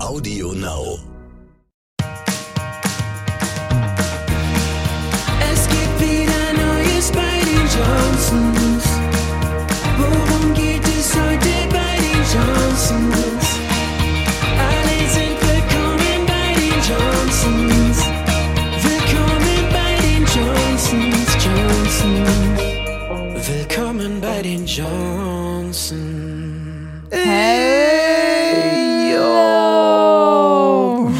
Audio Now. Es gibt wieder Neues bei den Johnsons. Worum geht es heute bei den Johnsons? Alle sind willkommen bei den Johnsons. Willkommen bei den Johnsons, Johnsons. Willkommen bei den Johnsons. Hey! Yo!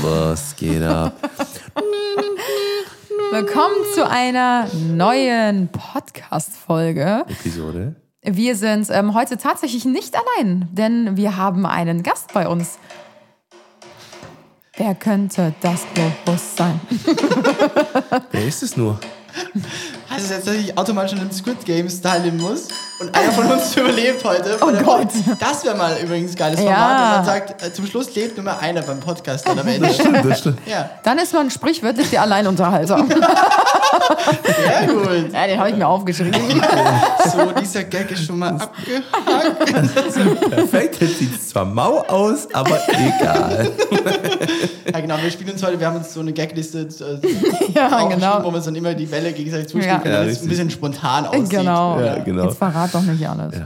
Was geht ab? Willkommen zu einer neuen Podcast-Folge. Episode. Wir sind heute tatsächlich nicht allein, denn wir haben einen Gast bei uns. Wer könnte das bewusst sein? Wer ist es nur? Heißt es jetzt, dass ich automatisch an den Squid Games teilnehmen muss? Und einer von uns überlebt heute. Oh Gott. Das wäre mal übrigens ein geiles Format. Ja. Und man sagt, zum Schluss lebt nur mal einer beim Podcast dann am Ende. Das stimmt. Ja. Dann ist man sprichwörtlich der Alleinunterhalter. Sehr gut. Ja, den habe ich mir aufgeschrieben. So, dieser Gag ist schon mal abgehakt. Perfekt, jetzt sieht es zwar mau aus, aber egal. Ja genau, wir spielen uns heute, wir haben uns so eine Gagliste aufgeschrieben, wo wir uns dann immer die Welle gegenseitig zuspielen können, damit es ein bisschen spontan aussieht. Genau. Ja, genau. Jetzt verrat doch nicht alles. Ja.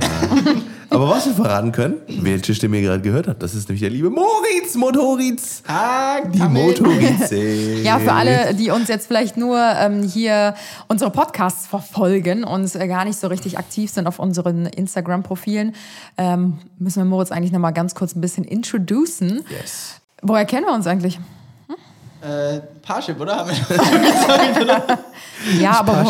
Aber was wir verraten können, welche Stimme ihr gerade gehört habt, das ist nämlich der liebe Moritz. Die Motoritze. Ja, für alle, die uns jetzt vielleicht nur hier unsere Podcasts verfolgen und gar nicht so richtig aktiv sind auf unseren Instagram-Profilen, müssen wir Moritz eigentlich nochmal ganz kurz ein bisschen introducen. Yes. Woher kennen wir uns eigentlich? Parship, oder? Ja, aber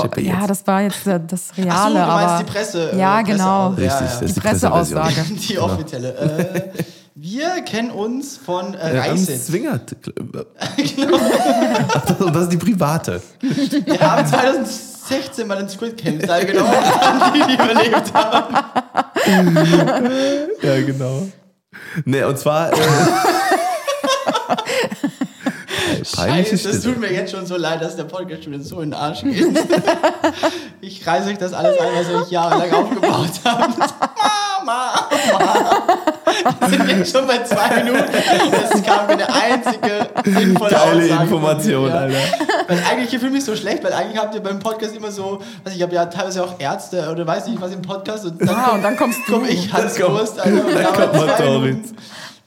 das war jetzt das Reale. Ach so, du meinst die Presse. Ja, genau. Richtig, die Presseaussage. Die offizielle. Wir kennen uns von Reise. Zwingert. Genau. Und das ist die private. Wir haben 2016 mal den Squid Games teilgenommen, die überlebt haben. Ja, genau. Ne, und zwar... Scheiße, das tut mir jetzt schon so leid, dass der Podcast schon so in den Arsch geht. Ich reiße euch das alles an, was ich jahrelang aufgebaut habe. Mama. Wir sind jetzt schon bei 2 Minuten. Das kam mir eine einzige sinnvolle geile Aussage. Information, ja. Alter. Weil eigentlich fühle ich mich so schlecht, weil eigentlich habt ihr beim Podcast immer so, ich habe ja teilweise auch Ärzte oder weiß nicht was im Podcast. Und dann, und dann kommst du. Komm ich, Hans-Wurst, Alter. Und dann kommt Motoritz.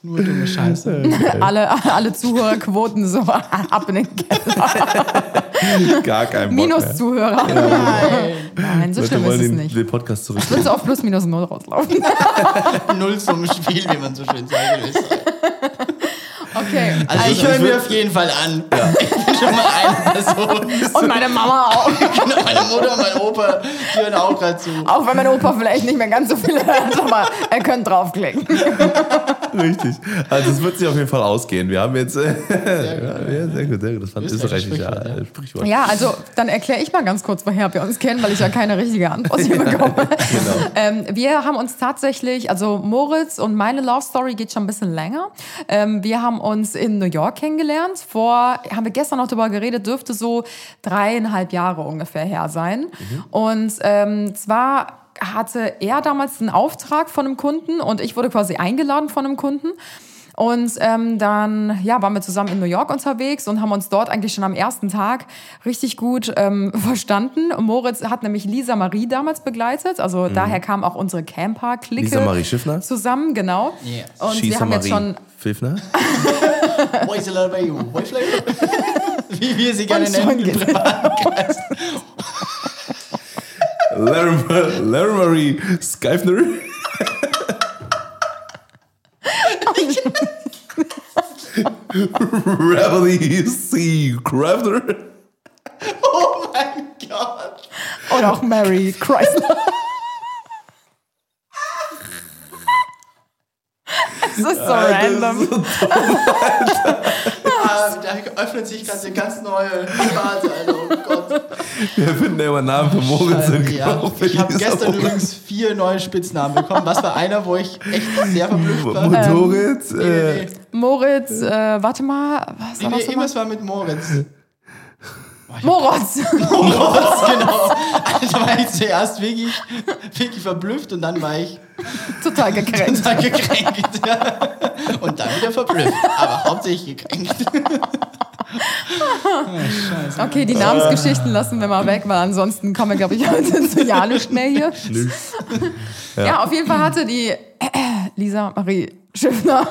Nur dumme Scheiße. Alle Zuhörerquoten so ab in den Keller. Gar kein Bock Minus-Zuhörer. Nein, so schlimm ist es nicht. Den Podcast zurück. Willst du auf Plus-Minus-Null rauslaufen? Null zum Spiel, wie man so schön sagt. Okay. Also ich höre mir auf jeden Fall an. Ja. Ich bin schon mal eine Person. Und meine Mama auch. Genau, meine Mutter und mein Opa, die hören auch gerade zu. Auch wenn mein Opa vielleicht nicht mehr ganz so viel hört, aber er könnte draufklicken. Richtig. Also es wird sich auf jeden Fall ausgehen. Wir haben jetzt... Sehr gut. Das fand österreichische Sprichwort. Ja, also dann erkläre ich mal ganz kurz, woher wir uns kennen, weil ich ja keine richtige Antwort hier bekomme. Genau. Wir haben uns tatsächlich... Also Moritz und meine Love Story geht schon ein bisschen länger. Wir haben uns in New York kennengelernt. Haben wir gestern noch darüber geredet, dürfte so 3,5 Jahre ungefähr her sein. Mhm. Und zwar hatte er damals einen Auftrag von einem Kunden und ich wurde quasi eingeladen von einem Kunden. Und dann waren wir zusammen in New York unterwegs und haben uns dort eigentlich schon am ersten Tag richtig gut verstanden. Moritz hat nämlich Lisa-Marie damals begleitet, also daher kam auch unsere Camper-Clique Lisa-Marie Schiffner zusammen, genau. Yeah. Und wir haben jetzt schon... Schiffner? Wie wir sie gerne nennen im privaten Kreis. Larry Skyfner. Reveille C. Crafter. Oh mein Gott. Und auch Mary Chrysler. Es ist so random. Ist so dumm, da öffnet sich gerade eine ganz neue Sparte. Also, oh Gott. Wir finden ja immer Namen für Moritz und ich habe gestern übrigens 4 neue Spitznamen bekommen. Was war einer, wo ich echt sehr verblüfft war? Moritz? Moritz, warte mal. Was war das? Irgendwas war mit Moritz. Moritz, genau. Also war ich zuerst wirklich verblüfft und dann war ich total gekränkt. Und dann wieder verblüfft, aber hauptsächlich gekränkt. Oh, okay, die Namensgeschichten lassen wir mal weg, weil ansonsten kommen wir, glaube ich, heute zu ja nicht mehr hier. Ja, auf jeden Fall hatte die Lisa-Marie Schiffner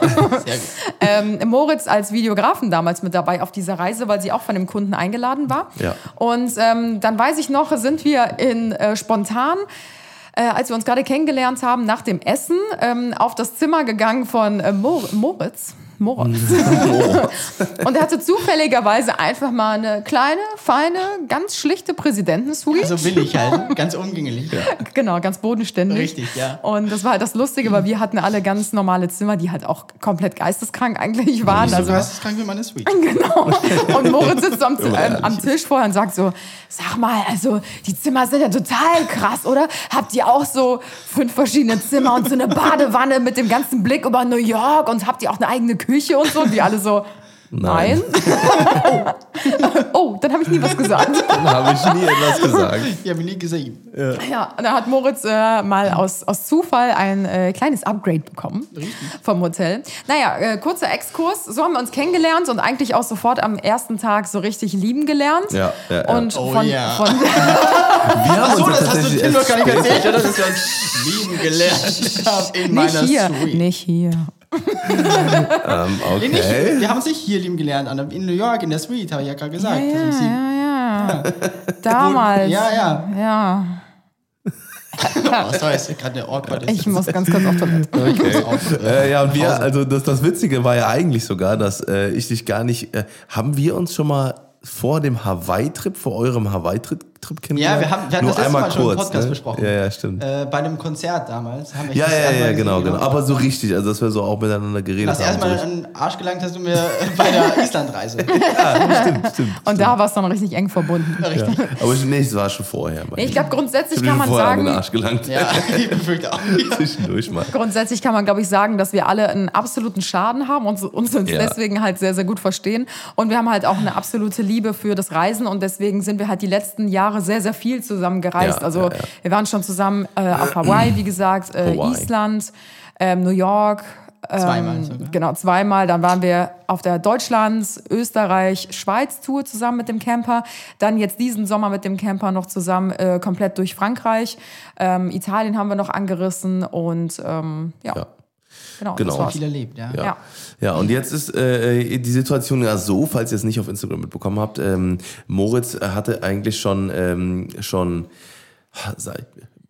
Moritz als Videografen damals mit dabei auf dieser Reise, weil sie auch von dem Kunden eingeladen war. Ja. Und dann weiß ich noch, sind wir in spontan, als wir uns gerade kennengelernt haben, nach dem Essen auf das Zimmer gegangen von Moritz. Und er hatte zufälligerweise einfach mal eine kleine, feine, ganz schlichte Präsidentensuite. Also billig halt, ganz umgänglich. Ja. Genau, ganz bodenständig. Richtig, ja. Und das war halt das Lustige, weil wir hatten alle ganz normale Zimmer, die halt auch komplett geisteskrank eigentlich waren. Nicht so geisteskrank wie meine Suite. Genau. Und Moritz sitzt am Tisch vorher und sagt so, sag mal, also die Zimmer sind ja total krass, oder? Habt ihr auch so 5 verschiedene Zimmer und so eine Badewanne mit dem ganzen Blick über New York und habt ihr auch eine eigene Küche und so, und die alle so, nein. Oh, dann habe ich nie was gesagt. Ich habe nie gesehen. Ja, und da hat Moritz mal aus Zufall ein kleines Upgrade bekommen. Richtig. Vom Hotel. Naja, kurzer Exkurs. So haben wir uns kennengelernt und eigentlich auch sofort am ersten Tag so richtig lieben gelernt. Ja. Und Achso, das hast du Tim noch gar nicht erzählt, oder? Dass wir uns lieben gelernt haben in meiner Suite. Nicht hier. Okay. Nee, wir haben uns nicht hier lieben gelernt, in New York, in der Suite, habe ich ja gerade gesagt. Ja. Damals. Ja. Was heißt gerade der Ort? Ich muss ganz kurz auf Toilette. Okay. Und wir, also das Witzige war ja eigentlich sogar, dass ich dich gar nicht. Haben wir uns schon mal vor dem Hawaii-Trip, vor eurem Hawaii-Trip kennengelernt? Ja, wir hatten das letzte Mal schon im Podcast besprochen. Ja, stimmt. Bei einem Konzert damals. Haben wir genau. Aber so richtig, also dass wir so auch miteinander geredet haben. Das erste Mal in den Arsch gelangt hast du mir bei der Islandreise. Ja, stimmt. Und da war es dann richtig eng verbunden. Richtig. Ja. Aber es war schon vorher. Ich glaube, grundsätzlich kann man sagen... in den Arsch gelangt. Ja, ich befürchte auch. Zwischendurch mal. Grundsätzlich kann man, glaube ich, sagen, dass wir alle einen absoluten Schaden haben und uns deswegen halt sehr, sehr gut verstehen. Und wir haben halt auch eine absolute Liebe für das Reisen und deswegen sind wir halt die letzten Jahre sehr, sehr viel zusammen gereist. Also wir waren schon zusammen auf Hawaii, wie gesagt, Island, New York. Zweimal sogar. Genau, zweimal. Dann waren wir auf der Deutschlands-, Österreich-, Schweiz-Tour zusammen mit dem Camper. Dann jetzt diesen Sommer mit dem Camper noch zusammen komplett durch Frankreich. Italien haben wir noch angerissen und Genau. Das war viel erlebt, ja. Ja, und jetzt ist die Situation ja so, falls ihr es nicht auf Instagram mitbekommen habt, Moritz hatte eigentlich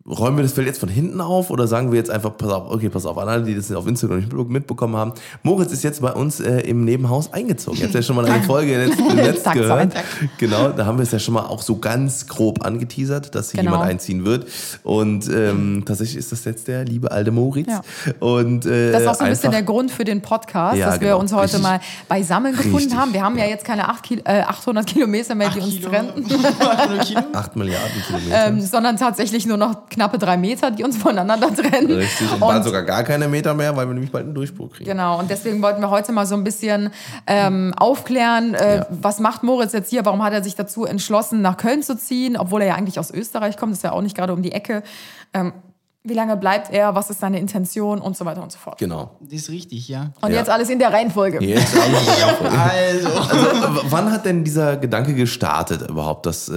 räumen wir das Feld jetzt von hinten auf oder sagen wir jetzt einfach, pass auf, an alle, die das auf Instagram nicht mitbekommen haben, Moritz ist jetzt bei uns im Nebenhaus eingezogen. Jetzt ja schon mal eine Folge letztens gehört. Genau, da haben wir es ja schon mal auch so ganz grob angeteasert, dass hier jemand einziehen wird. Und tatsächlich ist das jetzt der liebe alte Moritz. Ja. Und, das ist auch so ein bisschen der Grund für den Podcast, dass wir uns heute mal beisammen gefunden haben. Wir haben ja jetzt keine 800 Kilometer mehr, die uns trennen. 8 Milliarden Kilometer. Sondern tatsächlich nur noch knappe 3 Meter, die uns voneinander trennen. Richtig, und waren sogar gar keine Meter mehr, weil wir nämlich bald einen Durchbruch kriegen. Genau, und deswegen wollten wir heute mal so ein bisschen aufklären, was macht Moritz jetzt hier, warum hat er sich dazu entschlossen, nach Köln zu ziehen, obwohl er ja eigentlich aus Österreich kommt, das ist ja auch nicht gerade um die Ecke. Wie lange bleibt er, was ist seine Intention und so weiter und so fort. Genau. Das ist richtig, ja. Und jetzt alles in der Reihenfolge. Also, wann hat denn dieser Gedanke gestartet überhaupt, dass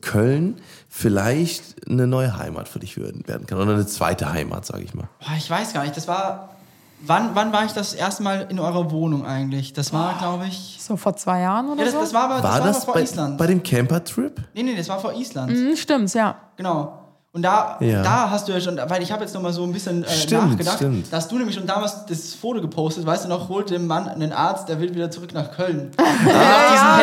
Köln vielleicht eine neue Heimat für dich werden kann? Oder eine zweite Heimat, sage ich mal. Boah, ich weiß gar nicht. Das war... Wann war ich das erste Mal in eurer Wohnung eigentlich? Das war, glaube ich... So vor 2 Jahren oder so? Das war aber, das war vor Island. Bei dem Camper-Trip? Nee, das war vor Island. Stimmt, ja. Genau. Und da hast du ja schon, weil ich habe jetzt noch mal so ein bisschen nachgedacht, da hast du nämlich schon damals das Foto gepostet, weißt du noch, holt den Mann einen Arzt, der will wieder zurück nach Köln.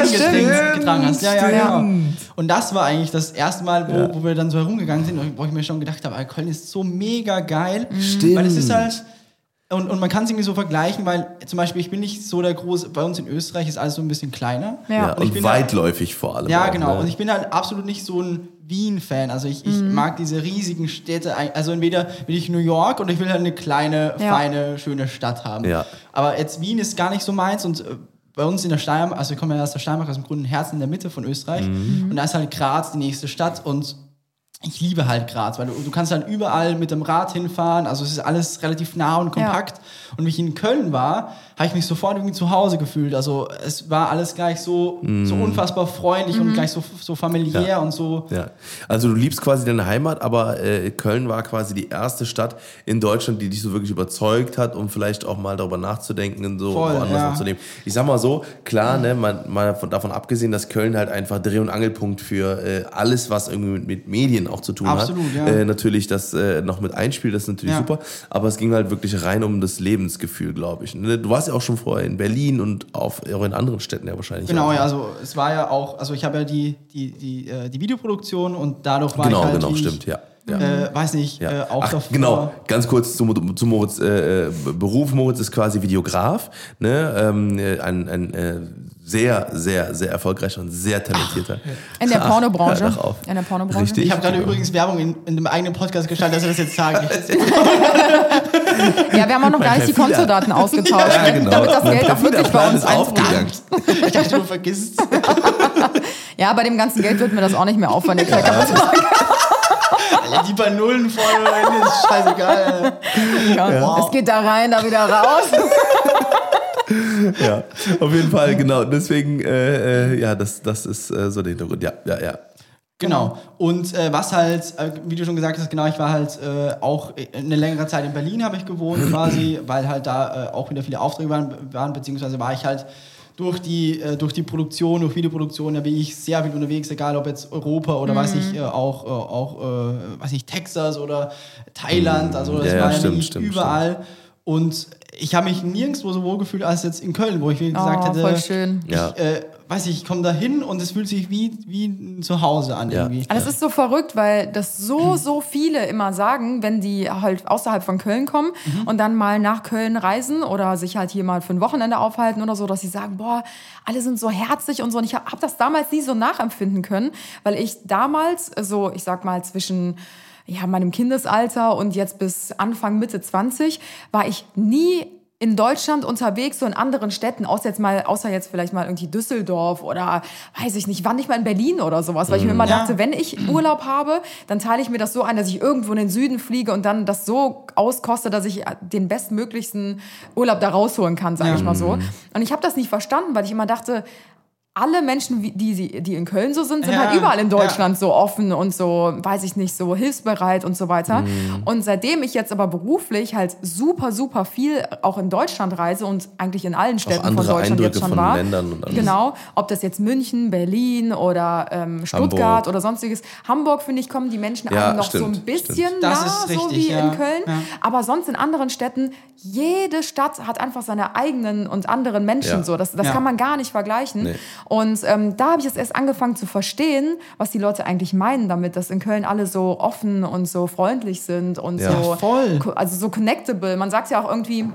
Getragen hast. Ja. Und das war eigentlich das erste Mal, wo wir dann so herumgegangen sind, wo ich mir schon gedacht habe, Köln ist so mega geil. Stimmt. Weil es ist halt, und man kann es irgendwie so vergleichen, weil zum Beispiel, ich bin nicht so der große, bei uns in Österreich ist alles so ein bisschen kleiner. Ja. Und weitläufig halt, vor allem. Ja, genau. Auch, ne? Und ich bin halt absolut nicht so ein Wien-Fan. Also ich mag diese riesigen Städte. Also entweder will ich New York oder ich will halt eine kleine, feine, schöne Stadt haben. Ja. Aber jetzt Wien ist gar nicht so meins. Und bei uns in der Steiermark, also wir kommen ja aus der Steiermark, aus dem Herzen in der Mitte von Österreich. Und da ist halt Graz die nächste Stadt. Und Ich liebe halt Graz, weil du kannst dann überall mit dem Rad hinfahren, also es ist alles relativ nah und kompakt. Ja. Und wie ich in Köln war, habe ich mich sofort irgendwie zu Hause gefühlt. Also es war alles gleich so unfassbar freundlich und gleich so familiär und so. Ja. Also du liebst quasi deine Heimat, aber Köln war quasi die erste Stadt in Deutschland, die dich so wirklich überzeugt hat, um vielleicht auch mal darüber nachzudenken und so woanders anzunehmen. Ich sag mal so, klar, ne, mal davon abgesehen, dass Köln halt einfach Dreh- und Angelpunkt für alles, was irgendwie mit Medien auch zu tun hat. Natürlich das noch mit einspielt, das ist natürlich super, aber es ging halt wirklich rein um das Lebensgefühl, glaube ich. Du warst ja auch schon vorher in Berlin und auch in anderen Städten ja wahrscheinlich. Genau, auch. Ja, also es war ja auch, also ich habe ja die Videoproduktion und dadurch war ich halt... Genau, stimmt, auch davor. Genau, ganz kurz zu Moritz Beruf. Moritz ist quasi Videograf, ne? Ein sehr, sehr, sehr erfolgreicher und sehr talentierter. In der Pornobranche. Richtig. Ich habe gerade übrigens Werbung in dem eigenen Podcast gestaltet, dass wir das jetzt sagen. Ja, wir haben auch noch gar nicht die Kontodaten ausgetauscht, damit das Geld auch wirklich bei uns aufgegangen. Ich dachte, du vergisst es. Ja, bei dem ganzen Geld wird mir das auch nicht mehr aufwand. Die paar Nullen vorne rein, ist scheißegal. Ja, wow. Es geht da rein, da wieder raus. Ja, auf jeden Fall, genau. Deswegen, das ist so der Hintergrund. Ja. Genau. Und was halt, wie du schon gesagt hast, genau, ich war halt auch eine längere Zeit in Berlin, habe ich gewohnt quasi, weil halt da auch wieder viele Aufträge waren, beziehungsweise war ich halt durch die Produktion, durch Videoproduktion, da bin ich sehr viel unterwegs, egal ob jetzt Europa oder Texas oder Thailand, also das war überall. Stimmt. Und ich habe mich nirgendwo so wohl gefühlt als jetzt in Köln, wo ich mir gesagt hätte, voll schön. Ich komme da hin und es fühlt sich wie zu Hause an irgendwie. Aber das ist so verrückt, weil das so viele immer sagen, wenn die halt außerhalb von Köln kommen und dann mal nach Köln reisen oder sich halt hier mal für ein Wochenende aufhalten oder so, dass sie sagen, boah, alle sind so herzig und so. Und ich habe das damals nie so nachempfinden können, weil ich damals so, ich sag mal, zwischen... Ja, meinem Kindesalter und jetzt bis Anfang, Mitte 20 war ich nie in Deutschland unterwegs, so in anderen Städten, außer jetzt vielleicht mal irgendwie Düsseldorf oder weiß ich nicht, wann nicht mal in Berlin oder sowas, weil ich mir immer dachte, wenn ich Urlaub habe, dann teile ich mir das so ein, dass ich irgendwo in den Süden fliege und dann das so auskoste, dass ich den bestmöglichsten Urlaub da rausholen kann, sage ich mal so. Und ich habe das nicht verstanden, weil ich immer dachte, alle Menschen, die in Köln so sind halt überall in Deutschland so offen und so, weiß ich nicht, so hilfsbereit und so weiter. Und seitdem ich jetzt aber beruflich halt super, super viel auch in Deutschland reise und eigentlich in allen Städten von Deutschland Eindrücke jetzt schon war. Ländern und alles. Genau, ob das jetzt München, Berlin oder Stuttgart Hamburg. Oder sonstiges. Hamburg, finde ich, kommen die Menschen alle noch so ein bisschen nah, so wie in Köln. Ja. Aber sonst in anderen Städten, jede Stadt hat einfach seine eigenen und anderen Menschen so. Das kann man gar nicht vergleichen. Nee. Und da habe ich jetzt erst angefangen zu verstehen, was die Leute eigentlich meinen damit, dass in Köln alle so offen und so freundlich sind und so voll. Also so connectable. Man sagt ja auch irgendwie...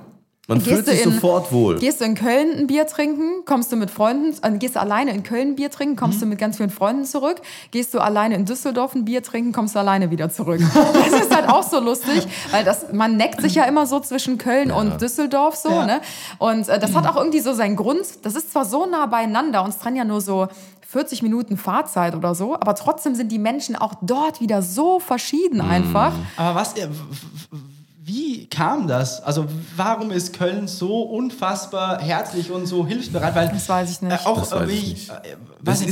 Man fühlt sich sofort wohl. Gehst du in Köln ein Bier trinken, kommst du mit Freunden, gehst du alleine in Köln ein Bier trinken, kommst du mit ganz vielen Freunden zurück, gehst du alleine in Düsseldorf ein Bier trinken, kommst du alleine wieder zurück. Das ist halt auch so lustig, weil man neckt sich ja immer so zwischen Köln und Düsseldorf so, ne? Und das hat auch irgendwie so seinen Grund. Das ist zwar so nah beieinander, uns trennen ja nur so 40 Minuten Fahrzeit oder so, aber trotzdem sind die Menschen auch dort wieder so verschieden einfach. Aber wie kam das? Also warum ist Köln so unfassbar herzlich und so hilfsbereit? Weil das weiß ich nicht. Das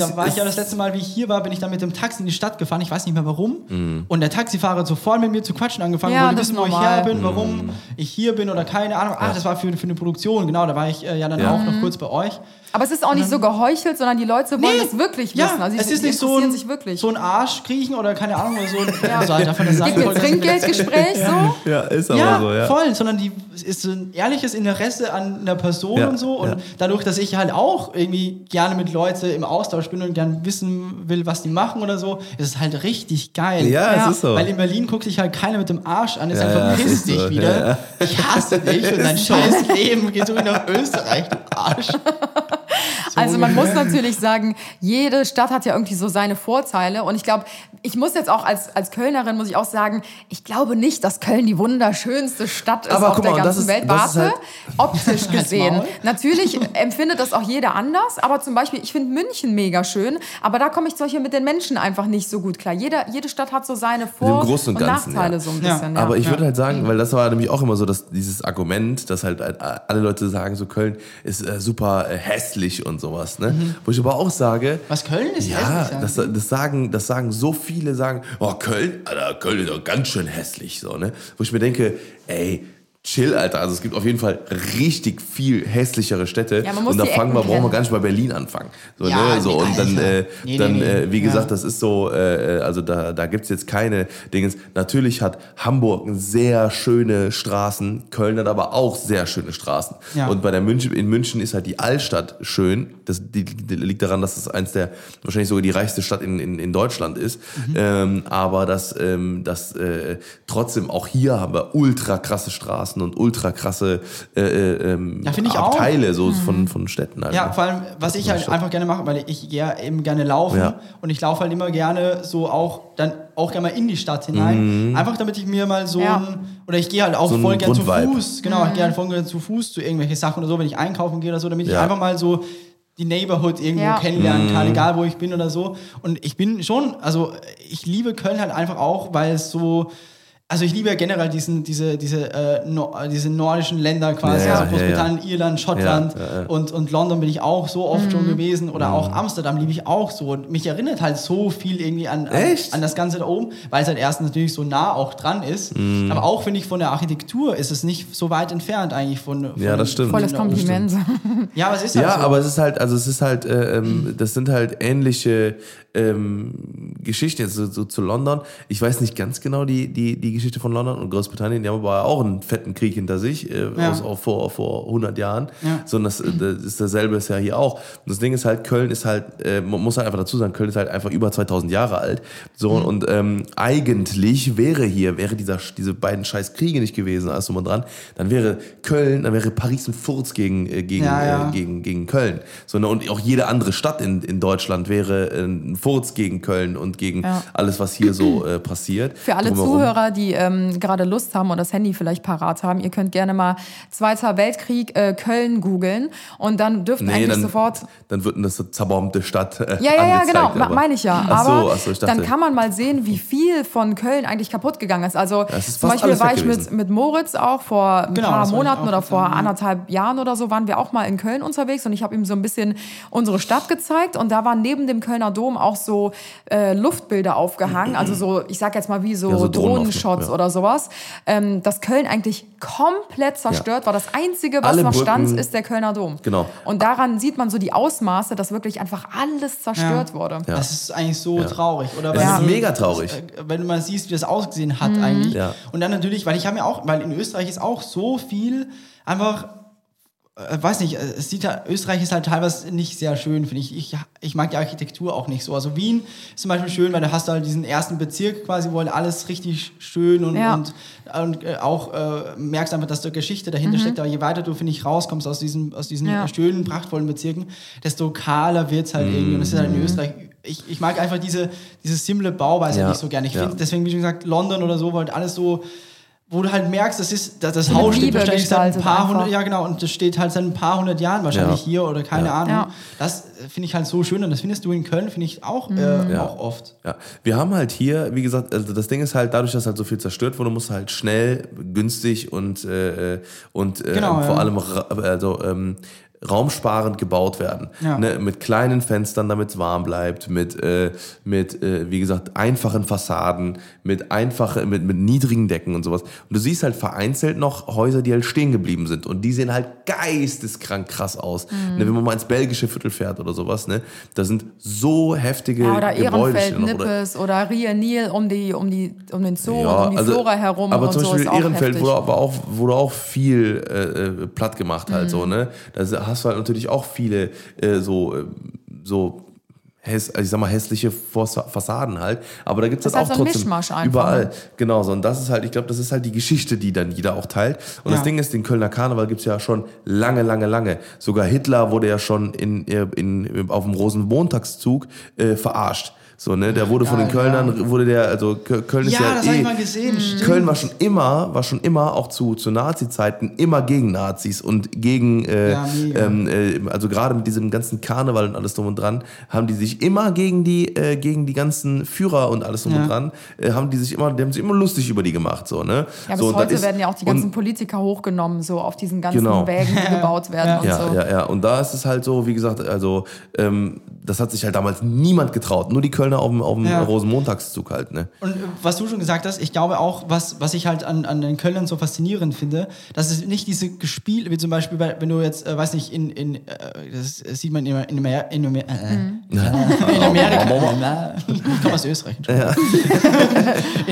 letzte Mal, wie ich hier war, bin ich dann mit dem Taxi in die Stadt gefahren. Ich weiß nicht mehr warum. Und der Taxifahrer hat sofort mit mir zu quatschen angefangen. Ja, wollte wissen, wo ich her bin, warum ich hier bin oder keine Ahnung. Ach, das war für eine Produktion. Genau, da war ich auch noch kurz bei euch. Aber es ist auch nicht so geheuchelt, sondern die Leute wollen es wirklich wissen. Also es ist nicht so ein Arsch kriechen oder keine Ahnung. Oder so ein Trinkgeldgespräch so. Ja, ist aber so, ja. voll. Sondern es ist ein ehrliches Interesse an einer Person und so. Und dadurch, dass ich halt auch irgendwie gerne mit Leuten im Austausch bin und gerne wissen will, was die machen oder so, ist es halt richtig geil. Ja, es ist so. Weil in Berlin guckt sich halt keiner mit dem Arsch an. Ist einfach piss dich wieder. Ich hasse dich und dein scheiß Leben. Gehst du wieder nach Österreich, du Arsch. So also man muss natürlich sagen, jede Stadt hat ja irgendwie so seine Vorteile. Und ich glaube, ich muss jetzt auch als Kölnerin, muss ich auch sagen, ich glaube nicht, dass Köln die wunderschönste Stadt ist auf der ganzen Welt. Warte, halt optisch gesehen. Natürlich empfindet das auch jeder anders. Aber zum Beispiel, ich finde München mega schön. Aber da komme ich zum Beispiel mit den Menschen einfach nicht so gut klar. Jede Stadt hat so seine Vor- und Ganzen, Nachteile so ein bisschen. Ja. Aber ich würde halt sagen, weil das war nämlich auch immer so, dass dieses Argument, dass halt alle Leute sagen, so Köln ist super hässlich und sowas, ne? Mhm. Wo ich aber auch sage, was, Köln ist hässlich? Ja, das sagen so viele, sagen, oh, Köln ist doch ganz schön hässlich, so, ne? Wo ich mir denke, ey, chill, Alter. Also es gibt auf jeden Fall richtig viel hässlichere Städte. Ja, und da brauchen wir gar nicht bei Berlin anfangen. So, ja, ne? So, und dann, wie gesagt, das ist so, also da gibt's jetzt keine Dingens. Natürlich hat Hamburg sehr schöne Straßen, Köln hat aber auch sehr schöne Straßen. Ja. Und in München ist halt die Altstadt schön. Das liegt daran, dass es eins der, wahrscheinlich sogar die reichste Stadt in Deutschland ist. Mhm. Aber trotzdem, auch hier haben wir ultra krasse Straßen und ultra krasse Abteile so von Städten. Also. Ja, vor allem, was ich halt einfach gerne mache, weil ich ja eben gerne laufen und ich laufe halt immer gerne so auch gerne mal in die Stadt hinein. Mhm. Einfach damit ich mir mal so oder ich gehe halt auch so voll gerne zu Fuß. Genau, ich gehe halt voll gerne zu Fuß zu irgendwelchen Sachen oder so, wenn ich einkaufen gehe oder so, damit ich einfach mal so die Neighborhood irgendwo kennenlernen kann, egal wo ich bin oder so. Und ich bin schon, also ich liebe Köln halt einfach auch, weil es so, also ich liebe ja generell diese nordischen Länder quasi, also Großbritannien, Irland, Schottland und London bin ich auch so oft schon gewesen oder auch Amsterdam liebe ich auch so und mich erinnert halt so viel irgendwie an das Ganze da oben, weil es halt erstens natürlich so nah auch dran ist, aber auch finde ich von der Architektur ist es nicht so weit entfernt eigentlich von ja, das stimmt. Volles Kompliment. Ja, aber es ist halt so. Ja, aber es ist halt, das sind halt ähnliche Geschichten jetzt so zu London. Ich weiß nicht ganz genau die Geschichte von London und Großbritannien, die haben aber auch einen fetten Krieg hinter sich, vor 100 Jahren. Ja. So, und das ist dasselbe ist ja hier auch. Und das Ding ist halt, Köln ist halt, man muss halt einfach dazu sagen, Köln ist halt einfach über 2000 Jahre alt. So, und eigentlich wäre diese beiden scheiß Kriege nicht gewesen, alles drum und dran, dann wäre Köln, dann wäre Paris ein Furz gegen Köln. So, und auch jede andere Stadt in Deutschland wäre ein Furz gegen Köln und gegen alles, was hier so passiert. Für alle Zuhörer, die gerade Lust haben und das Handy vielleicht parat haben, ihr könnt gerne mal Zweiter Weltkrieg Köln googeln und dann dürften sofort... Dann wird eine so zerbombte Stadt angezeigt. Ja, genau, meine ich ja. Aber ich dachte, dann kann man mal sehen, wie viel von Köln eigentlich kaputt gegangen ist. Also ist zum Beispiel war ich mit Moritz auch vor ein paar Monaten oder vor 1,5 Jahren oder so, waren wir auch mal in Köln unterwegs und ich habe ihm so ein bisschen unsere Stadt gezeigt und da waren neben dem Kölner Dom auch so Luftbilder aufgehangen, also so, ich sag jetzt mal wie so, so Drohnenshots oder sowas, dass Köln eigentlich komplett zerstört war. Das Einzige, was noch stand, ist der Kölner Dom. Genau. Und daran sieht man so die Ausmaße, dass wirklich einfach alles zerstört wurde. Ja. Das ist eigentlich so traurig. Oder das ist mega traurig. Wenn du mal siehst, wie das ausgesehen hat eigentlich. Ja. Und dann natürlich, weil in Österreich ist auch so viel einfach... Weiß nicht, Österreich ist halt teilweise nicht sehr schön, finde ich. Ich mag die Architektur auch nicht so. Also Wien ist zum Beispiel schön, weil da hast du halt diesen ersten Bezirk quasi, wo halt alles richtig schön und auch merkst einfach, dass da Geschichte dahinter steckt. Aber je weiter du, finde ich, rauskommst aus diesen schönen, prachtvollen Bezirken, desto kahler wird es halt irgendwie. Und das ist halt in Österreich... Ich mag einfach diese simple Bauweise nicht so gerne. Ich finde, deswegen, wie schon gesagt, London oder so, wo halt alles so... Wo du halt merkst, das Haus steht wahrscheinlich seit ein paar hundert Jahren, und das steht halt seit ein paar hundert Jahren wahrscheinlich hier oder keine Ahnung. Ja. Das finde ich halt so schön und das findest du in Köln, finde ich auch, auch oft. Ja, wir haben halt hier, wie gesagt, also das Ding ist halt, dadurch, dass halt so viel zerstört wurde, muss halt schnell, günstig und vor allem raumsparend gebaut werden. Ja. Ne, mit kleinen Fenstern, damit es warm bleibt, mit wie gesagt, einfachen Fassaden, mit niedrigen Decken und sowas. Und du siehst halt vereinzelt noch Häuser, die halt stehen geblieben sind. Und die sehen halt geisteskrank krass aus. Mhm. Ne, wenn man mal ins belgische Viertel fährt oder sowas, ne, da sind so heftige Gebäude. Ehrenfeld, Nippes oder Rienil um den Zoo und um die Flora herum. Aber zum Beispiel Ehrenfeld wurde auch viel platt gemacht halt so, ne? Da hast du halt natürlich auch viele so ich sag mal, hässliche Fassaden halt. Aber da gibt es halt auch so trotzdem überall. Genau so. Und das ist halt, ich glaube, das ist halt die Geschichte, die dann jeder auch teilt. Und ja. Das Ding ist, den Kölner Karneval gibt es ja schon lange. Sogar Hitler wurde ja schon auf dem Rosenmontagszug verarscht. So, ne? Der wurde von den Kölnern, Köln ist ja das hab ich mal gesehen. Köln war schon immer, auch zu Nazi-Zeiten, immer gegen Nazis und gegen, also gerade mit diesem ganzen Karneval und alles drum und dran, haben die sich immer gegen die ganzen Führer und alles drum und dran, haben sich immer lustig über die gemacht, so, ne? Ja, so, bis heute werden ja auch die ganzen Politiker hochgenommen, so, auf diesen ganzen Wägen, die gebaut werden und so. Ja, und da ist es halt so, wie gesagt, also, das hat sich halt damals niemand getraut, nur die Kölner auf dem Rosenmontagszug halt. Ne? Und was du schon gesagt hast, ich glaube auch, was ich halt an den Kölnern so faszinierend finde, dass es nicht diese Gespiele, wie zum Beispiel, wenn du jetzt, weiß nicht, das sieht man in Amerika. Ich komme aus Österreich.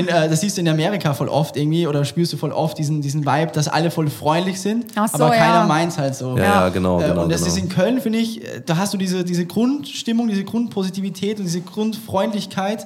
Das siehst du in Amerika voll oft irgendwie, oder spürst du voll oft diesen Vibe, dass alle voll freundlich sind, aber keiner meint's halt so. Ja, genau. Und das ist in Köln, finde ich, da hast du diese Grundstimmung, diese Grundpositivität und diese Grundfreundlichkeit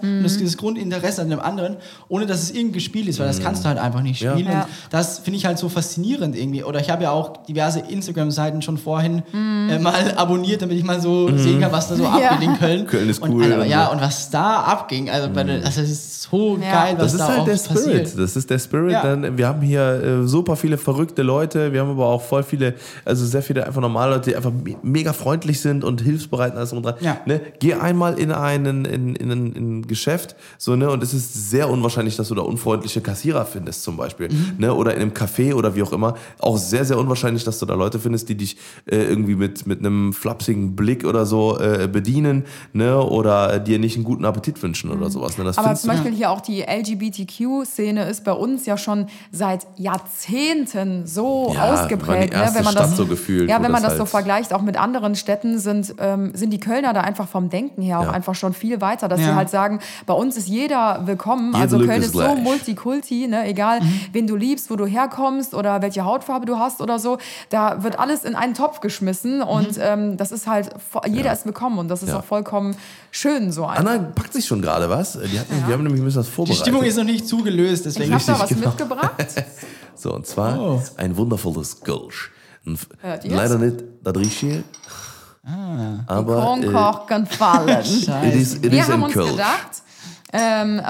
und dieses Grundinteresse an dem anderen, ohne dass es irgendein Gespiel ist, weil das kannst du halt einfach nicht spielen. Ja. Und das finde ich halt so faszinierend irgendwie. Oder ich habe ja auch diverse Instagram-Seiten schon vorhin mal abonniert, damit ich mal so sehen kann, was da so abgeht in Köln. Köln ist cool. Und was da abging, also das ist so geil, was da auch passiert. Das ist der Spirit. Ja. Wir haben hier super viele verrückte Leute, wir haben aber auch voll viele, also sehr viele einfach normale Leute, die einfach mega freundlich sind und hilfsbereit und alles drum und dran. Ja. Ne? Geh einmal in ein Geschäft, so, ne, und es ist sehr unwahrscheinlich, dass du da unfreundliche Kassierer findest, zum Beispiel, ne, oder in einem Café oder wie auch immer, auch sehr, sehr unwahrscheinlich, dass du da Leute findest, die dich irgendwie mit einem flapsigen Blick oder so bedienen, ne, oder dir nicht einen guten Appetit wünschen oder sowas, ne, das aber zum Beispiel hier auch die LGBTQ-Szene ist bei uns ja schon seit Jahrzehnten so ausgeprägt, ne, wenn man Stadt das so gefühlt, ja, wenn man das halt so vergleicht, auch mit anderen Städten sind die Kölner da einfach vom Denken her auch einfach schon viel weiter, dass sie halt sagen, bei uns ist jeder willkommen, also Köln ist so multikulti, ne? Egal wen du liebst, wo du herkommst oder welche Hautfarbe du hast oder so, da wird alles in einen Topf geschmissen und das ist halt, jeder ist willkommen und das ist auch vollkommen schön so. Einfach. Anna packt sich schon gerade was, wir haben nämlich ein bisschen was vorbereitet. Die Stimmung ist noch nicht zugelöst, deswegen. Ich hab da was mitgebracht. So, und zwar ein wundervolles Kölsch. Leider nicht das Richtige. Aber wir haben uns gedacht,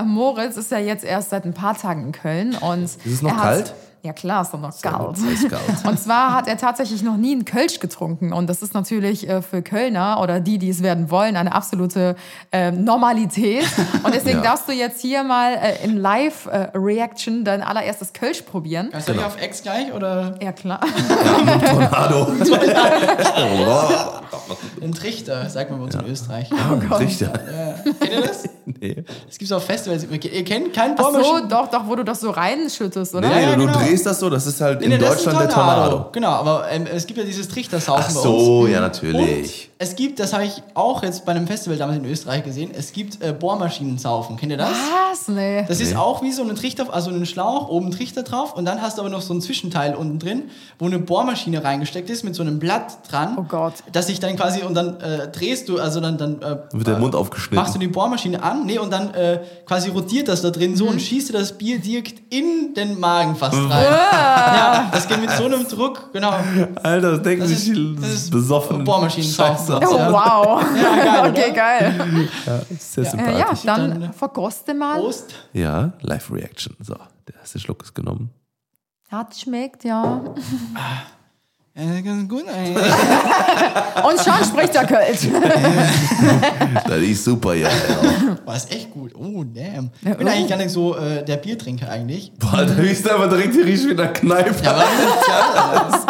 Moritz ist ja jetzt erst seit ein paar Tagen in Köln. Und ist es noch kalt? Ja klar, ist doch noch kalt. Und zwar hat er tatsächlich noch nie einen Kölsch getrunken. Und das ist natürlich für Kölner oder die es werden wollen, eine absolute Normalität. Und deswegen darfst du jetzt hier mal in Live-Reaction dein allererstes Kölsch probieren. Kannst du dich auf Ex gleich? Oder? Ja, klar. Ja, Tornado. Ein Trichter, sagt man bei uns in Österreich. Oh Gott. Trichter. Kennt ihr das? Nee. Das gibt's auf Festivals. Ihr kennt keinen Pommes. Ach so, doch, wo du das so reinschüttest, oder? Nee, du drehst das so, das ist halt in Deutschland der Tornado. Genau, aber es gibt ja dieses Trichtersaufen bei uns. Ach so, ja, natürlich. Und es gibt, das habe ich auch jetzt bei einem Festival damals in Österreich gesehen, es gibt Bohrmaschinensaufen. Kennt ihr das? Was? Nee. Das ist auch wie so ein Trichter, also ein Schlauch, oben ein Trichter drauf und dann hast du aber noch so ein Zwischenteil unten drin, wo eine Bohrmaschine reingesteckt ist mit so einem Blatt dran. Oh Gott. Dass ich dann quasi, und dann drehst du, also dann wird der Mund aufgeschnitten. Machst du die Bohrmaschine an, und dann quasi rotiert das da drin so und schießt du das Bier direkt in den Magen fast rein. Ja, das geht mit so einem Druck, genau. Alter, das denken sich besoffen. Bohrmaschinensaufen. Oh, wow. Ja, geil, okay, geil. Ja, sehr sympathisch. Ja, dann verkoste mal. Prost. Ja, Live-Reaction. So, der erste Schluck ist genommen. Hat schmeckt, ja. Ganz gut eigentlich. Und schon spricht der Kölsch. Das ist super, ja. War es echt gut. Oh, damn. Ich bin eigentlich gar nicht so der Biertrinker eigentlich. Boah, da riechst du aber direkt, hier riecht wie in der Kneipe. Ja, das ist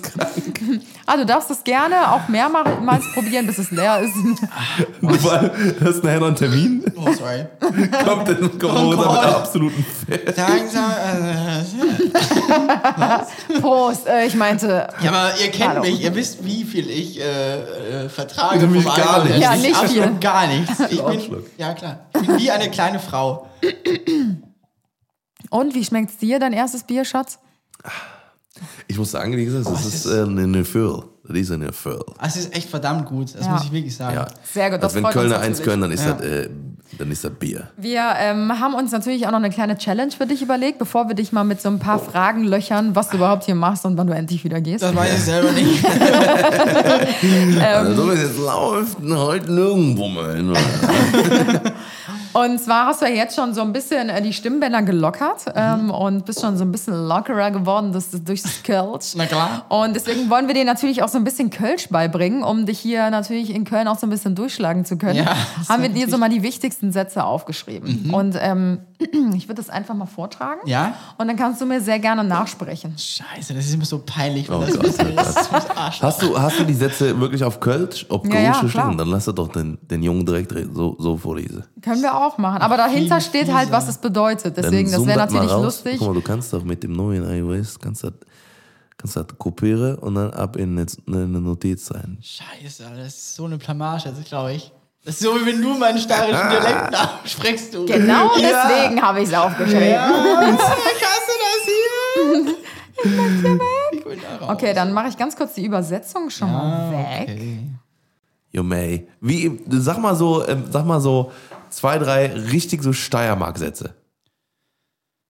geisteskrank. Ah, du darfst es gerne auch mehrmals probieren, bis es leer ist. Das ist nachher noch ein Termin. Oh, sorry. Kommt denn ein Corona mit der absoluten Fest. Langsam. Prost. Ich meinte... Ja, aber ihr kennt mich, ihr wisst, wie viel ich vertrage. Nämlich gar nichts. Ja, nicht viel. Gar nichts. Ich bin wie eine kleine Frau. Und, wie schmeckt's dir, dein erstes Bier, Schatz? Ich muss sagen, wie gesagt, es ist ein Gefühl. Das ist ein Gefühl. Es ist echt verdammt gut, das muss ich wirklich sagen. Ja. Sehr gut, das freut uns natürlich. Wenn Kölner eins können, dann ist das Bier. Wir haben uns natürlich auch noch eine kleine Challenge für dich überlegt, bevor wir dich mal mit so ein paar Fragen löchern, was du überhaupt hier machst und wann du endlich wieder gehst. Das weiß ich selber nicht. Also so wie es jetzt läuft, heute nirgendwo mal hin. Und zwar hast du ja jetzt schon so ein bisschen die Stimmbänder gelockert und bist schon so ein bisschen lockerer geworden durch das Kölsch. Na klar. Und deswegen wollen wir dir natürlich auch so ein bisschen Kölsch beibringen, um dich hier natürlich in Köln auch so ein bisschen durchschlagen zu können. Ja, haben wir dir so mal die wichtigsten Sätze aufgeschrieben. Mhm. Und ich würde das einfach mal vortragen. Ja. Und dann kannst du mir sehr gerne nachsprechen. Scheiße, das ist immer so peinlich. Oh, das ist hast du die Sätze wirklich auf Kölsch? Ob Kölsch stehen? Dann lass doch den Jungen direkt so vorlesen. Können wir auch machen. Aber dahinter steht halt, was es bedeutet. Deswegen, das wäre natürlich lustig. Guck mal, du kannst doch mit dem neuen iOS, kannst das kopieren und dann ab in eine Notiz rein. Scheiße, Alter, das ist so eine Blamage, also glaube ich. Das ist so, wie wenn du meinen starischen Dialekt nachsprichst. Du. Genau deswegen habe ich es aufgeschrieben. Ja, kannst du das hier? Okay, dann mache ich ganz kurz die Übersetzung schon mal weg. Okay. Jo, May. Sag mal so 2, 3 richtig so Steiermark-Sätze.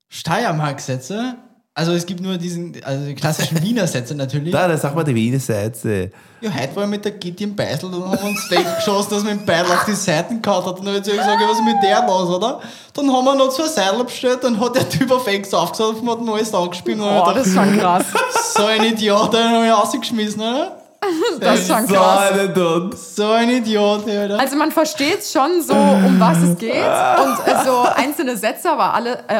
Steiermark-Sätze? Also es gibt nur die klassischen Wiener Sätze natürlich. Da sag mal die Wiener Sätze. Ja, heute war ich mit der Gitti im Beisel und haben uns Steak geschossen, dass wir im Beisel auf die Seiten gehauen hat. Und dann habe ich zu ihr gesagt, was ist mit der los, oder? Dann haben wir noch 2 Seidel bestellt, dann hat der Typ auf Ex aufgesaufen und hat mir alles angespielt. Boah, das ist schon krass. So ein Idiot, den habe ich rausgeschmissen, oder? Das ist schon krass. So ein Idiot, oder? Also man versteht schon so, um was es geht. Und so einzelne Sätze, aber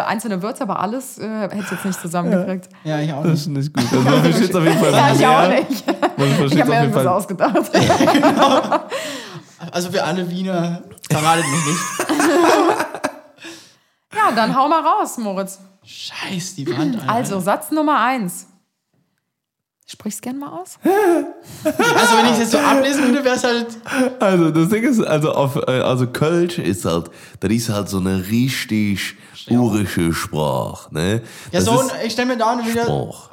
einzelne Wörter, aber alles hätte ich jetzt nicht zusammengekriegt. Ja, ich auch nicht. Das ist nicht gut. Also man versteht es auf jeden Fall nicht. Ja, ich auch nicht. Ich habe mir irgendwas ausgedacht. Ja, genau. Also für alle Wiener, verratet mich nicht. Ja, dann hau mal raus, Moritz. Scheiß die Wand, Alter. Also Satz Nummer 1. Sprich's gern mal aus. Also wenn ich es jetzt so ablesen würde, wäre es halt... Also das Ding ist, also Kölsch ist halt, das ist halt so eine richtig urische Sprache. Ne? Ja, das so, ich stelle mir da wieder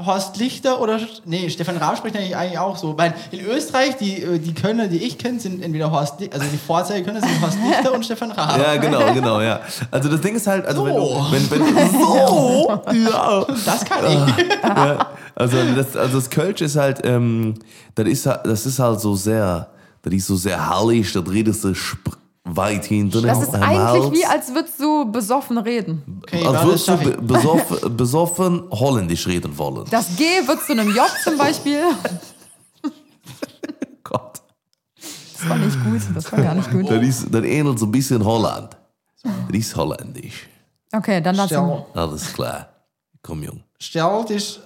Horst Lichter oder... Nee, Stefan Raab spricht eigentlich auch so. Weil in Österreich, die Kölner, die ich kenne, sind entweder Horst Lichter, also die Vorzeige-Kölner sind Horst Lichter und Stefan Raab. Ja, genau, ja. Also das Ding ist halt... Also so. Ja. Das kann ich. Ja, also das Kölsch ist halt, das ist halt so sehr, das ist so sehr herrlich, das redest du weit hinten. Das ist eigentlich Hals. Wie, als würdest du besoffen reden. Okay, als würdest du besoffen holländisch reden wollen. Das G würdest du einem J zum Beispiel. Gott. Das war nicht gut, das war gar nicht gut. Das ähnelt so ein bisschen Holland. Das ist holländisch. Okay, dann lass uns. Alles klar. Komm, Jung. Stell dich.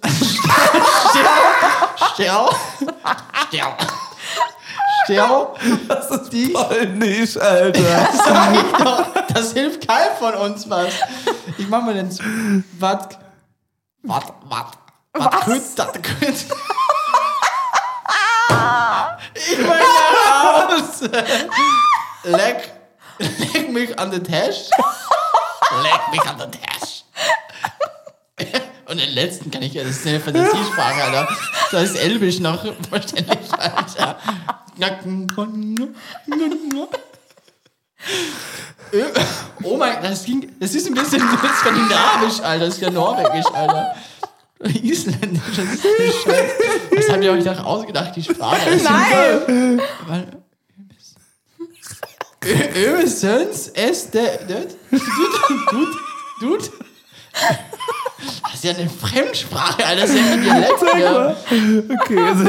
Das ist die. Polnisch, Alter. Das hilft keinem von uns was. Ich mach mal den. Was? Ich meine raus. Leck mich an den Tisch. Und den letzten kann ich ja, das ist eine Fantasiesprache, Alter. Da ist Elbisch noch verständlich, Alter. Oh mein Gott, das ist ein bisschen skandinavisch, Alter. Das ist ja norwegisch, Alter. Isländisch, das ist nicht schlecht. Das habt ihr euch doch ausgedacht, die Sprache. Nein! Ösens ist der... Dude? Das ist ja eine Fremdsprache, Alter. Das ist ja ein Dialekt. Okay, also...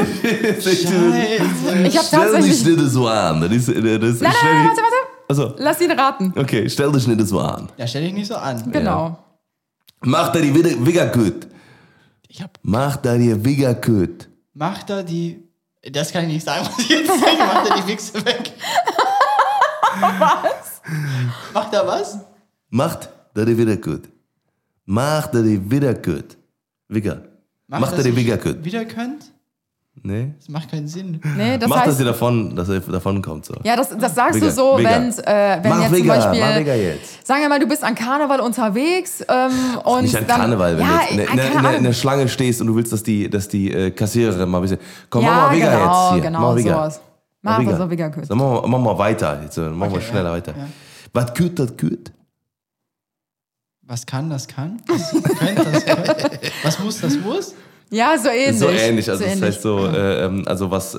Scheiße. Stell dich nicht so an. Nein, warte. Also. Lass ihn raten. Okay, stell dich nicht so an. Ja, stell dich nicht so an. Genau. Ja. Mach da die Wigger gut. Das kann ich nicht sagen, was ich jetzt sage. Mach da die Wichse weg. Was? Mach da die wieder gut. Wigger. Mach da die Wigger gut. Wieder könnt? Nee. Das macht keinen Sinn. Nee, das macht, dass ihr davon kommt. So. Ja, das sagst Vega. Du so, wenn mach jetzt Vega, zum Beispiel, jetzt. Sagen wir mal, du bist an Karneval unterwegs. Und nicht an Karneval, wenn du in der Schlange stehst und du willst, dass die Kassiererin mal ein bisschen, komm, mach mal Vega jetzt hier. Genau, mach Vega. Sowas. Mach mal so Vega gut. So, mach mal weiter, jetzt, mach mal schneller weiter. Ja. Was kürt, das kürt? Was kann, das kann? Was muss, das muss? Ja, so ähnlich. So ähnlich, also das heißt so, also was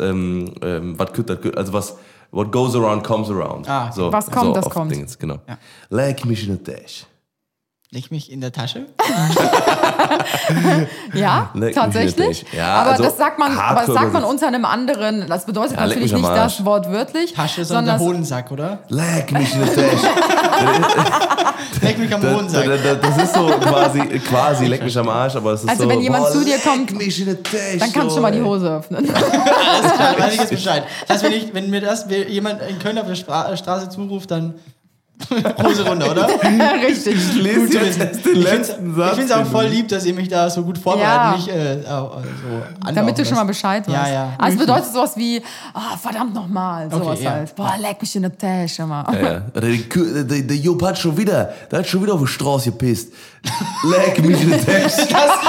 küttert, also was, what goes around comes around. Ah, so, was kommt, so das kommt. Dings, genau. Ja. Leg mich in der Tasche. Leg mich in der Tasche? Ja, leg tatsächlich. Ja, aber also das sagt man unter einem anderen, das bedeutet ja, natürlich nicht das Wort wörtlich. Tasche, sondern der Hodensack, oder? Leg mich in der Tasche. Leck mich am Hodensack. Das ist so quasi leck mich am Arsch, aber es ist also so. Also wenn jemand zu dir kommt, dann kannst du schon mal die Hose öffnen. Alles klar, weiß ich jetzt Bescheid. Das heißt, wenn mir das jemand in Köln auf der Straße zuruft, dann Hose runter, oder? Richtig. Ich lese jetzt den letzten Satz. Ich finde es auch voll lieb, dass ihr mich da so gut vorbereitet. Ja. So damit du schon mal Bescheid weißt. Ja, ja. Also es bedeutet sowas wie, oh, verdammt nochmal. Okay, sowas halt. Boah, leck mich in der Tasche mal. Ja. Der Job hat schon wieder auf die Straße gepisst. Leck mich in der Tasche.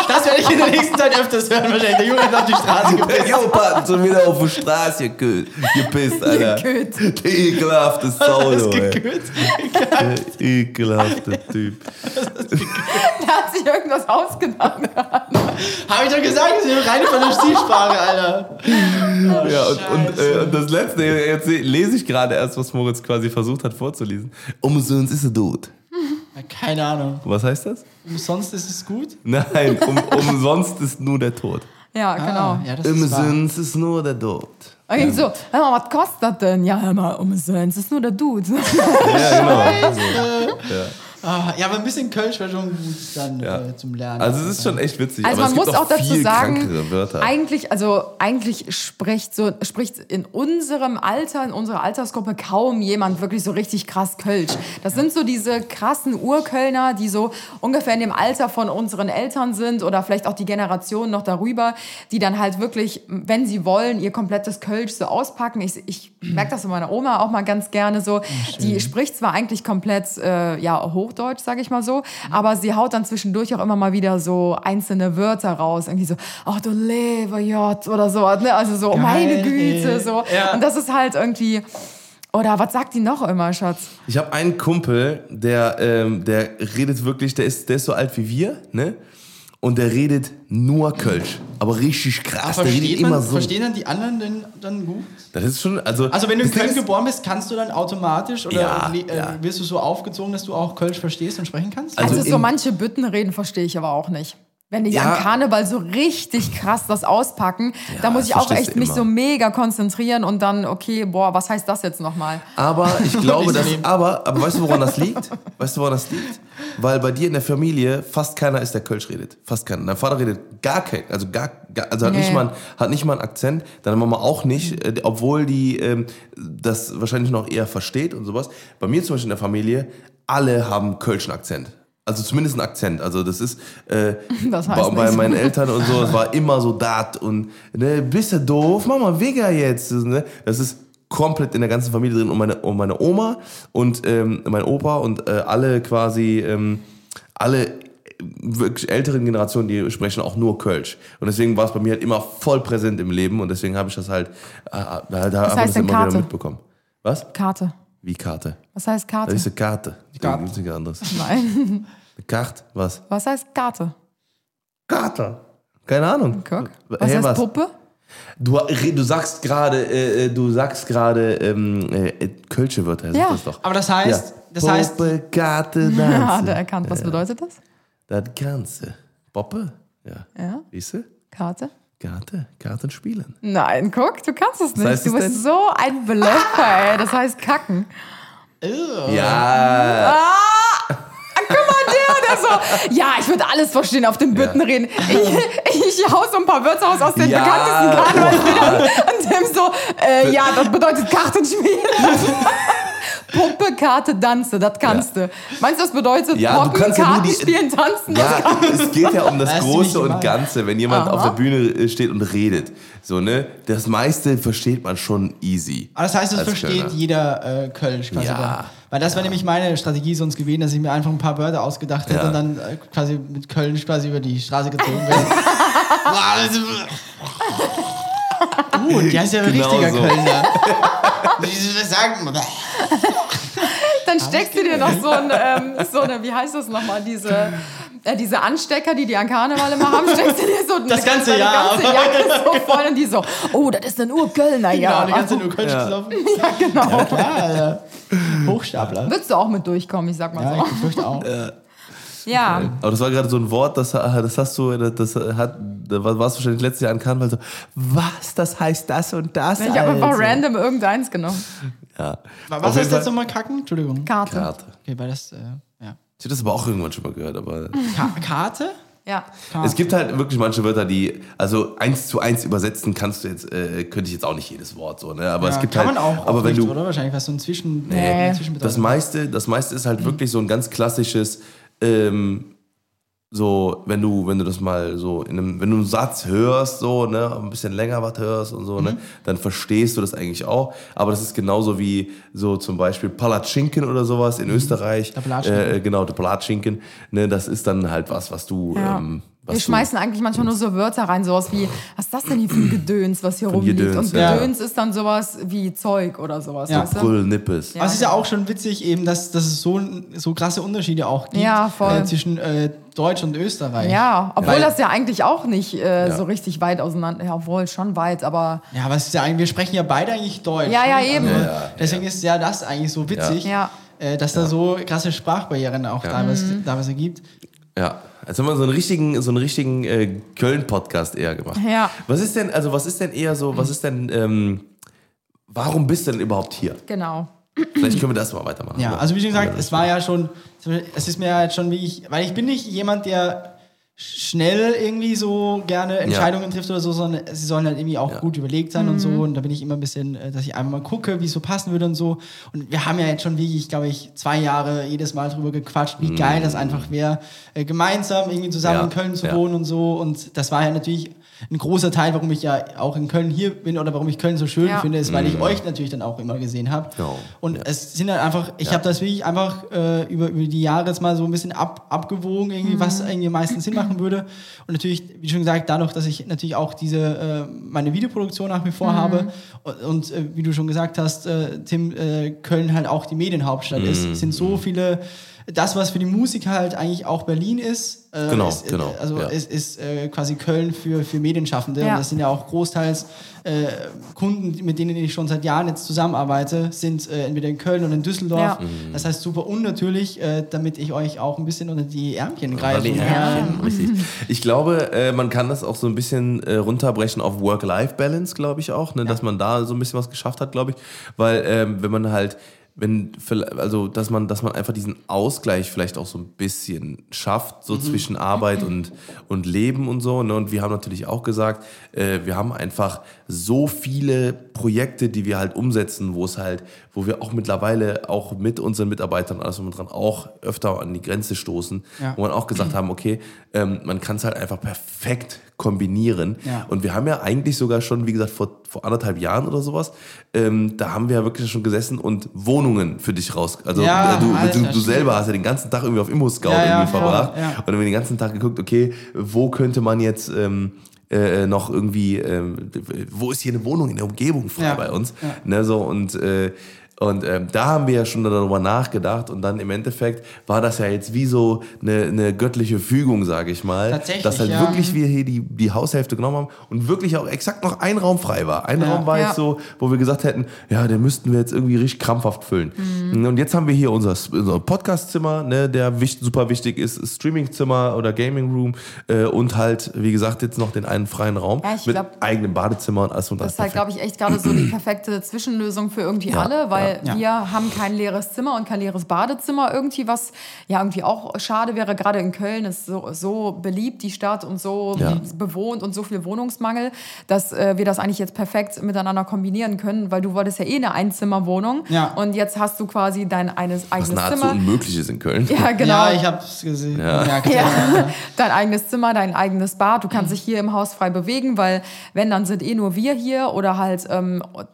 Das werde ich in der nächsten Zeit öfters hören wahrscheinlich. Der Job hat auf die Straße gepisst. Der Job hat schon wieder auf die Straße gepisst, Alter. Der ekelhafte Sau. Das gekützt. Der ekelhafte Typ. Da hat sich irgendwas ausgedacht. Habe ich doch gesagt, das ist eine reine Fantasiesprache, Alter. Oh, ja, und das Letzte, jetzt lese ich gerade erst, was Moritz quasi versucht hat vorzulesen. Umsonst ist es gut. Keine Ahnung. Was heißt das? Umsonst ist es gut? Nein, umsonst ist nur der Tod. Ja, genau. Ja, umsonst ist nur der Tod. Und ich so, hör mal, was kostet das denn? Ja, hör mal, umsonst ist nur der Dude. Ja, genau. Also, ja, aber ein bisschen Kölsch wäre schon gut dann zum Lernen. Also es ist schon echt witzig. Also aber man muss auch dazu sagen, eigentlich spricht in unserem Alter, in unserer Altersgruppe kaum jemand wirklich so richtig krass Kölsch. Das sind so diese krassen Urkölner, die so ungefähr in dem Alter von unseren Eltern sind oder vielleicht auch die Generation noch darüber, die dann halt wirklich, wenn sie wollen, ihr komplettes Kölsch so auspacken. Ich merke das von meiner Oma auch mal ganz gerne so. Die spricht zwar eigentlich komplett Hochdeutsch, sage ich mal so, aber sie haut dann zwischendurch auch immer mal wieder so einzelne Wörter raus, irgendwie so, ach du lieber Jott oder so, ne? Also so, geil, meine Güte, so. Ja. Und das ist halt irgendwie, oder was sagt die noch immer, Schatz? Ich habe einen Kumpel, der redet wirklich, der ist so alt wie wir, ne? Und der redet nur Kölsch, aber richtig krass. Der redet immer so. Verstehen dann die anderen denn dann gut? Das ist schon, also wenn du in Köln geboren bist, kannst du dann automatisch oder wirst du so aufgezogen, dass du auch Kölsch verstehst und sprechen kannst? Also so manche Bütten reden verstehe ich aber auch nicht. Wenn die am Karneval so richtig krass das auspacken, ja, da muss ich auch echt mich so mega konzentrieren und dann, okay, boah, was heißt das jetzt nochmal? Aber ich glaube, aber weißt du, woran das liegt? Weil bei dir in der Familie fast keiner ist, der Kölsch redet. Fast keiner. Dein Vater redet gar kein, also hat nicht mal einen Akzent. Deine Mama auch nicht, obwohl die das wahrscheinlich noch eher versteht und sowas. Bei mir zum Beispiel in der Familie, alle haben Kölschen Akzent. Also zumindest ein Akzent. Also das ist bei meinen Eltern und so, es war immer so dat und ne, bist du doof, mach mal Vega jetzt. Ne? Das ist komplett in der ganzen Familie drin und meine Oma und mein Opa und alle quasi, alle wirklich älteren Generationen, die sprechen auch nur Kölsch. Und deswegen war es bei mir halt immer voll präsent im Leben und deswegen habe ich das halt das immer Karte? Wieder mitbekommen. Was? Karte. Wie Karte? Was heißt Karte? Das ist eine Karte. Da gibt es nichts anderes. Nein. Eine Karte, was? Was heißt Karte? Karte. Keine Ahnung. Guck. Was heißt was? Puppe? Du sagst gerade kölsche Wörter. Ja. Das doch. Aber das heißt... Ja. Das heißt Puppe, Karte, Danze. Ja, der erkannt. Was bedeutet das? Das Ganze. Poppe? Ja. Siehst du? Karte? Karten spielen. Nein, guck, du kannst es nicht. Du bist so ein Blöffer, ey. Das heißt kacken. Ja. Ah, guck mal, der so. Ja, ich würde alles verstehen, auf den Bütten reden. Ich hau so ein paar Wörter aus den bekanntesten Karnevalsbildern und dem so, das bedeutet Kartenspielen. Pumpe-Karte tanzen, das kannst du. Meinst du, das bedeutet, Poppen, Karten spielen, tanzen? Ja, es geht ja um das Große und Ganze, wenn jemand auf der Bühne steht und redet. So, ne? Das meiste versteht man schon easy. Aber das heißt, es versteht jeder Kölsch quasi. Ja. Weil das war nämlich meine Strategie sonst gewesen, dass ich mir einfach ein paar Wörter ausgedacht hätte und dann quasi mit Kölsch quasi über die Straße gezogen werde. Gut, der ist ja ein richtiger Kölner. Dann steckst du dir noch so eine, wie heißt das nochmal, diese Anstecker, die an Karneval immer haben, steckst du dir so die ganze Jacke so voll und die so, oh, das ist eine Urkölner, ja. Genau, die ganze Urkölsch gelaufen. Ja, genau. Ja, klar, Hochstapler. Würdest du auch mit durchkommen, ich sag mal so. Ja, ich fürchte auch. Ja. Aber das war gerade so ein Wort, das warst du wahrscheinlich letztes Jahr an Karneval so, was, das heißt das und das? Ich habe einfach random irgendeins genommen. Ja. Was heißt jetzt nochmal Kacken? Entschuldigung. Karte. Okay, weil das, ja. Ich habe das aber auch irgendwann schon mal gehört, aber... Karte? Ja. Karte. Es gibt halt wirklich manche Wörter, die, also 1:1 übersetzen kannst du jetzt, könnte ich jetzt auch nicht jedes Wort so, ne? Aber ja, es gibt kann halt, man auch aber wenn nicht, du, oder? Wahrscheinlich was so ein Zwischen... Nee. Das meiste ist halt wirklich so ein ganz klassisches... so, wenn du das mal so in einem, wenn du einen Satz hörst, so, ne, ein bisschen länger was hörst und so, ne, dann verstehst du das eigentlich auch. Aber das ist genauso wie so zum Beispiel Palatschinken oder sowas in Österreich. Der Palatschinken. Ne, das ist dann halt was du. Ja. Wir schmeißen eigentlich manchmal nur so Wörter rein, sowas wie, was ist das denn hier für ein Gedöns, was hier rumliegt? Gedöns, und Gedöns ist dann sowas wie Zeug oder sowas. Ja, Brüllnippes. Ja. Aber es ist ja auch schon witzig eben, dass es so krasse Unterschiede auch gibt zwischen Deutsch und Österreich. Ja, obwohl das ja eigentlich auch nicht so richtig weit auseinander, ja, obwohl schon weit, aber... Ja, aber es ist ja eigentlich, wir sprechen ja beide eigentlich Deutsch. Ja, ja, eben. Ja. Deswegen ist ja das eigentlich so witzig, dass da so krasse Sprachbarrieren auch damals gibt. Ja. Als haben wir so einen richtigen Köln-Podcast eher gemacht. Ja. Was ist denn eher so, warum bist du denn überhaupt hier? Genau. Vielleicht können wir das mal weitermachen. Ja, also wie schon gesagt, weil ich bin nicht jemand, der schnell irgendwie so gerne Entscheidungen trifft oder so, sondern sie sollen halt irgendwie auch gut überlegt sein und so. Und da bin ich immer ein bisschen, dass ich einmal mal gucke, wie es so passen würde und so. Und wir haben ja jetzt schon wirklich, glaube ich, 2 Jahre jedes Mal drüber gequatscht, wie geil das einfach wäre, gemeinsam irgendwie zusammen in Köln zu wohnen und so. Und das war ja natürlich ein großer Teil, warum ich ja auch in Köln hier bin oder warum ich Köln so schön finde, ist, weil ich euch natürlich dann auch immer gesehen habe. Genau. Und es sind halt einfach, ich habe das wirklich einfach über die Jahre jetzt mal so ein bisschen abgewogen, irgendwie, was irgendwie meistens hinmacht würde. Und natürlich, wie schon gesagt, dadurch, dass ich natürlich auch meine Videoproduktion nach wie vor habe und wie du schon gesagt hast, Tim, Köln halt auch die Medienhauptstadt ist, es sind so viele, das, was für die Musik halt eigentlich auch Berlin ist, es ist quasi Köln für Medienschaffende. Ja. Und das sind ja auch großteils Kunden, mit denen ich schon seit Jahren jetzt zusammenarbeite, sind entweder in Köln oder in Düsseldorf. Ja. Das heißt super unnatürlich, damit ich euch auch ein bisschen unter die Ärmchen greife. Ich glaube, man kann das auch so ein bisschen runterbrechen auf Work-Life-Balance, glaube ich auch, ne? Dass man da so ein bisschen was geschafft hat, glaube ich. Weil dass man einfach diesen Ausgleich vielleicht auch so ein bisschen schafft, so zwischen Arbeit und Leben und so. Ne? Und wir haben natürlich auch gesagt, wir haben einfach so viele Projekte, die wir halt umsetzen, wo wir auch mittlerweile auch mit unseren Mitarbeitern alles und dran auch öfter an die Grenze stoßen, wo man auch gesagt haben, okay, man kann es halt einfach perfekt kombinieren. Ja. Und wir haben ja eigentlich sogar schon, wie gesagt, vor anderthalb Jahren oder sowas, da haben wir ja wirklich schon gesessen und Wohnungen für dich raus. Also du selber hast ja den ganzen Tag irgendwie auf Immo-Scout verbracht. Ja. Und dann haben wir den ganzen Tag geguckt, okay, wo könnte man jetzt noch irgendwie, wo ist hier eine Wohnung in der Umgebung frei bei uns? Ja. Ne, so, und da haben wir ja schon darüber nachgedacht und dann im Endeffekt war das ja jetzt wie so eine göttliche Fügung, sage ich mal. Tatsächlich, dass halt wirklich wir hier die Haushälfte genommen haben und wirklich auch exakt noch ein Raum frei war. Ein Raum war jetzt so, wo wir gesagt hätten, ja, den müssten wir jetzt irgendwie richtig krampfhaft füllen. Mhm. Und jetzt haben wir hier unser Podcast-Zimmer, ne, der super wichtig ist, Streaming-Zimmer oder Gaming-Room und halt, wie gesagt, jetzt noch den einen freien Raum mit eigenem Badezimmer und alles und das. Das ist halt, glaube ich, echt gerade so die perfekte Zwischenlösung für irgendwie alle, weil weil wir haben kein leeres Zimmer und kein leeres Badezimmer irgendwie, was ja irgendwie auch schade wäre. Gerade in Köln ist so beliebt die Stadt und so bewohnt und so viel Wohnungsmangel, dass wir das eigentlich jetzt perfekt miteinander kombinieren können, weil du wolltest ja eh eine Einzimmerwohnung und jetzt hast du quasi dein eigenes Zimmer. Was nahezu unmöglich ist in Köln. Ja, genau. Ja, ich hab's gesehen. Ja. Dein eigenes Zimmer, dein eigenes Bad. Du kannst dich hier im Haus frei bewegen, weil wenn, dann sind eh nur wir hier oder halt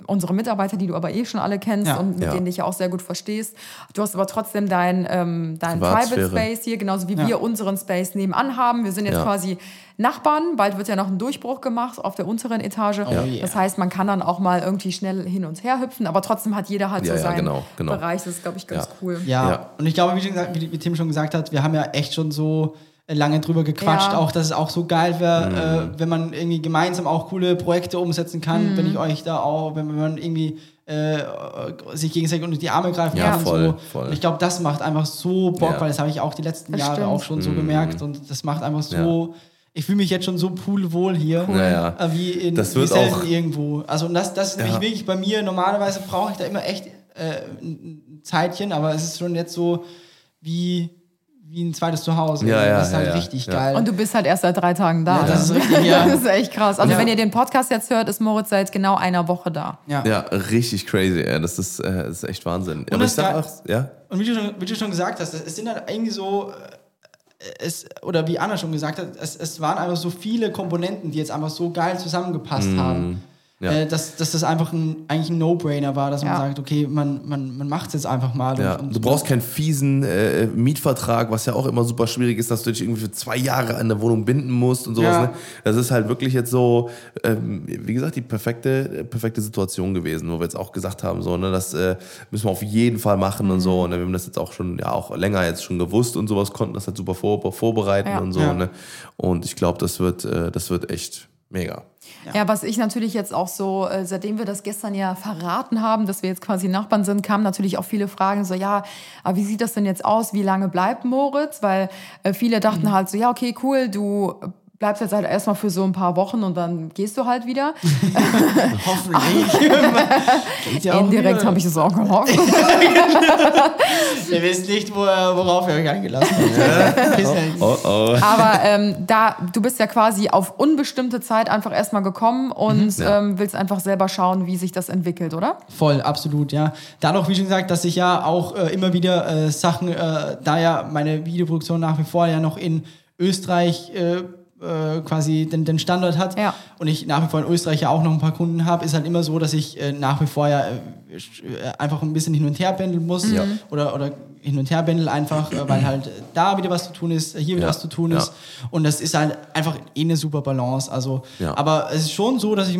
unsere Mitarbeiter, die du aber eh schon alle kennst und mit denen dich ja auch sehr gut verstehst. Du hast aber trotzdem dein Private Space hier, genauso wie wir unseren Space nebenan haben. Wir sind jetzt quasi Nachbarn, bald wird ja noch ein Durchbruch gemacht auf der unteren Etage. Oh, yeah. Das heißt, man kann dann auch mal irgendwie schnell hin und her hüpfen, aber trotzdem hat jeder halt so seinen genau. Bereich. Das ist, glaube ich, ganz cool. Ja, und ich glaube, wie Tim schon gesagt hat, wir haben ja echt schon so lange drüber gequatscht, auch dass es auch so geil wäre, wenn man irgendwie gemeinsam auch coole Projekte umsetzen kann, wenn ich euch da auch, wenn man irgendwie sich gegenseitig unter die Arme greifen kann und voll, so. Voll. Und ich glaube, das macht einfach so Bock, weil das habe ich auch die letzten Jahre auch schon so gemerkt und das macht einfach so. Ich fühle mich jetzt schon so pudelwohl hier, wie in das wird auch irgendwo. Also und das ist nämlich wirklich bei mir, normalerweise brauche ich da immer echt ein Zeitchen, aber es ist schon jetzt so wie ein zweites Zuhause. Ja, das ist halt richtig geil. Und du bist halt erst seit 3 Tagen da. Ja, das ist richtig, Das ist echt krass. Also wenn ihr den Podcast jetzt hört, ist Moritz seit genau einer Woche da. Ja, richtig crazy. Das ist echt Wahnsinn. Und, aber ich sag auch, und wie du schon gesagt hast, es sind halt irgendwie so... oder wie Anna schon gesagt hat, es waren einfach so viele Komponenten, die jetzt einfach so geil zusammengepasst haben, dass das einfach eigentlich ein No-Brainer war, dass man sagt, okay, man macht es jetzt einfach mal. Ja. Und du brauchst keinen fiesen Mietvertrag, was ja auch immer super schwierig ist, dass du dich irgendwie für 2 Jahre an der Wohnung binden musst und sowas. Ja. Ne? Das ist halt wirklich jetzt so, wie gesagt, die perfekte Situation gewesen, wo wir jetzt auch gesagt haben, so, ne, das müssen wir auf jeden Fall machen und so. Und wir haben das jetzt auch schon auch länger jetzt schon gewusst und sowas, konnten das halt super vorbereiten und so. Ja. Ne? Und ich glaube, das wird echt mega. Ja, was ich natürlich jetzt auch so, seitdem wir das gestern ja verraten haben, dass wir jetzt quasi Nachbarn sind, kamen natürlich auch viele Fragen so, ja, aber wie sieht das denn jetzt aus? Wie lange bleibt Moritz? Weil viele dachten halt so, ja, okay, cool, du bleibst jetzt halt erstmal für so ein paar Wochen und dann gehst du halt wieder. Hoffentlich. Indirekt habe ich es auch gehofft. Ihr wisst nicht, worauf ihr euch eingelassen habt. Oh. Aber du bist ja quasi auf unbestimmte Zeit einfach erstmal gekommen und willst einfach selber schauen, wie sich das entwickelt, oder? Voll, absolut, ja. Dadurch, wie schon gesagt, dass ich ja auch immer wieder Sachen, da ja meine Videoproduktion nach wie vor ja noch in Österreich quasi den Standort hat und ich nach wie vor in Österreich ja auch noch ein paar Kunden habe, ist halt immer so, dass ich nach wie vor ja einfach ein bisschen hin und her pendeln muss oder hin und her pendeln einfach, weil halt da wieder was zu tun ist, hier wieder was zu tun ist und das ist halt einfach eine super Balance, also aber es ist schon so, dass ich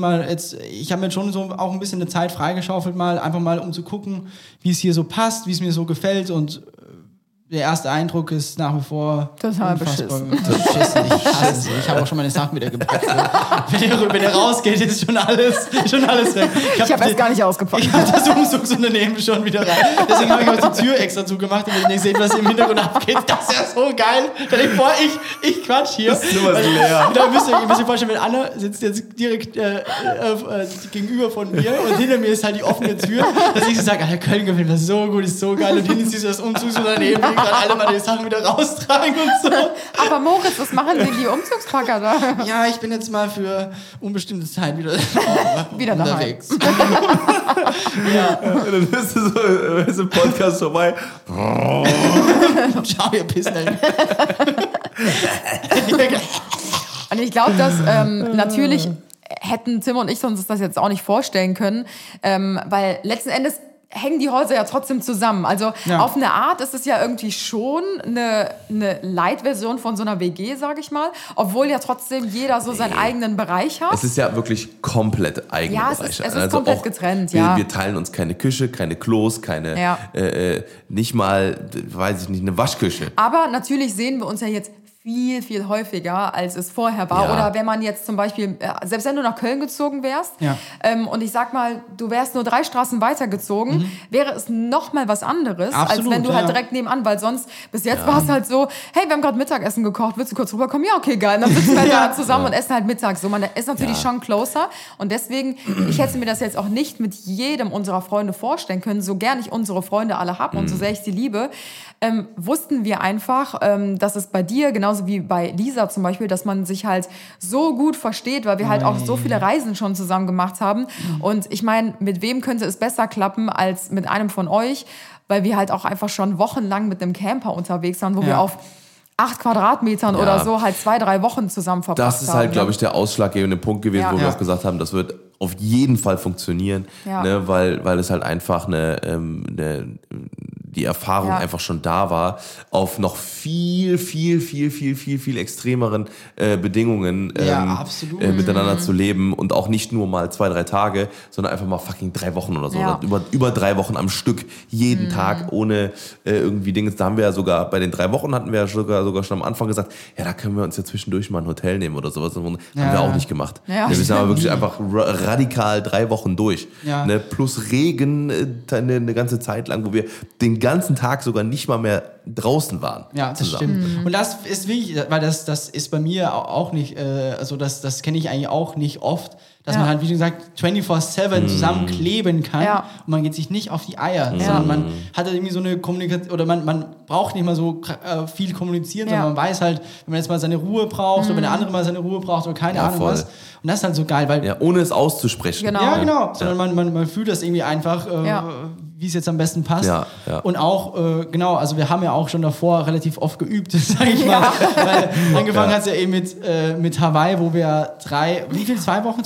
habe mir schon so auch ein bisschen eine Zeit freigeschaufelt einfach mal um zu gucken, wie es hier so passt, wie es mir so gefällt und der erste Eindruck ist nach wie vor total beschissen. Ich habe auch schon meine Sachen wieder gepackt. Wenn er rausgeht, ist schon alles weg. Ich habe erst gar nicht ausgepackt. Ich habe das Umzugsunternehmen schon wieder rein. Deswegen habe ich heute die Tür extra zugemacht, damit ich nicht sehe, was im Hintergrund abgeht. Das ist ja so geil. Ich quatsch hier. Das ist nur was leer. Da müsst ihr vorstellen, wenn Anna sitzt jetzt direkt gegenüber von mir und hinter mir ist halt die offene Tür, dass ich so sage, Alter, Köln gefällt mir so gut, ist so geil. Und hinten siehst du das Umzugsunternehmen, alle meine Sachen wieder raustragen und so. Aber Moritz, was machen denn die Umzugspacker da? Ja, ich bin jetzt mal für unbestimmte Zeit wieder unterwegs. Dann ist der Podcast vorbei. Ciao, ihr Pissnell. Und ich glaube, dass natürlich hätten Tim und ich uns das jetzt auch nicht vorstellen können, weil letzten Endes hängen die Häuser ja trotzdem zusammen. Also auf eine Art ist es ja irgendwie schon eine Light-Version von so einer WG, sage ich mal. Obwohl ja trotzdem jeder so seinen eigenen Bereich hat. Es ist ja wirklich komplett eigene Bereiche. Es ist also komplett getrennt, Wir teilen uns keine Küche, keine Klos, keine, nicht mal, weiß ich nicht, eine Waschküche. Aber natürlich sehen wir uns ja jetzt viel, viel häufiger, als es vorher war. Ja. Oder wenn man jetzt zum Beispiel, selbst wenn du nach Köln gezogen wärst, ja, und ich sag mal, du wärst nur 3 Straßen weitergezogen, wäre es nochmal was anderes, absolut, als wenn du halt direkt nebenan, weil sonst, bis jetzt war es halt so, hey, wir haben gerade Mittagessen gekocht, willst du kurz rüberkommen? Ja, okay, geil. Und dann sitzen wir da zusammen und essen halt mittags. So, man ist natürlich schon closer und deswegen, ich hätte mir das jetzt auch nicht mit jedem unserer Freunde vorstellen können, so gern ich unsere Freunde alle habe und so sehr ich sie liebe, wussten wir einfach, dass es bei dir, genauso wie bei Lisa zum Beispiel, dass man sich halt so gut versteht, weil wir halt auch so viele Reisen schon zusammen gemacht haben. Und ich meine, mit wem könnte es besser klappen als mit einem von euch, weil wir halt auch einfach schon wochenlang mit einem Camper unterwegs waren, wo wir auf 8 Quadratmetern oder so halt 2-3 Wochen zusammen verbracht haben. Das ist halt, glaube ich, der ausschlaggebende Punkt gewesen, wo wir auch gesagt haben, das wird auf jeden Fall funktionieren, ne, weil es halt einfach die Erfahrung einfach schon da war, auf noch viel extremeren Bedingungen miteinander zu leben und auch nicht nur mal 2-3 Tage, sondern einfach mal fucking 3 Wochen oder so. Ja. Oder über 3 Wochen am Stück, jeden Tag, ohne irgendwie Dinge. Da haben wir ja sogar, bei den 3 Wochen hatten wir ja sogar schon am Anfang gesagt, ja, da können wir uns ja zwischendurch mal ein Hotel nehmen oder sowas. Das haben wir auch nicht gemacht. Ja, wir sind aber wirklich einfach radikal 3 Wochen durch. Ja. Ne? Plus Regen eine ganze Zeit lang, wo wir den ganzen Tag sogar nicht mal mehr draußen waren. Ja, das stimmt. Und das ist wirklich, weil das ist bei mir auch nicht, also das kenne ich eigentlich auch nicht oft, dass man halt, wie gesagt, 24/7 zusammenkleben kann und man geht sich nicht auf die Eier, sondern man hat halt irgendwie so eine Kommunikation, oder man braucht nicht mal so viel kommunizieren, sondern man weiß halt, wenn man jetzt mal seine Ruhe braucht oder wenn der andere mal seine Ruhe braucht oder keine Ahnung was. Und das ist halt so geil, weil... Ja, ohne es auszusprechen. Genau. Ja, genau. Sondern man fühlt das irgendwie einfach... wie es jetzt am besten passt. Ja, ja. Und auch, genau, also wir haben ja auch schon davor relativ oft geübt, sage ich mal. Weil angefangen hat es ja eben mit Hawaii, wo wir 2,5 Wochen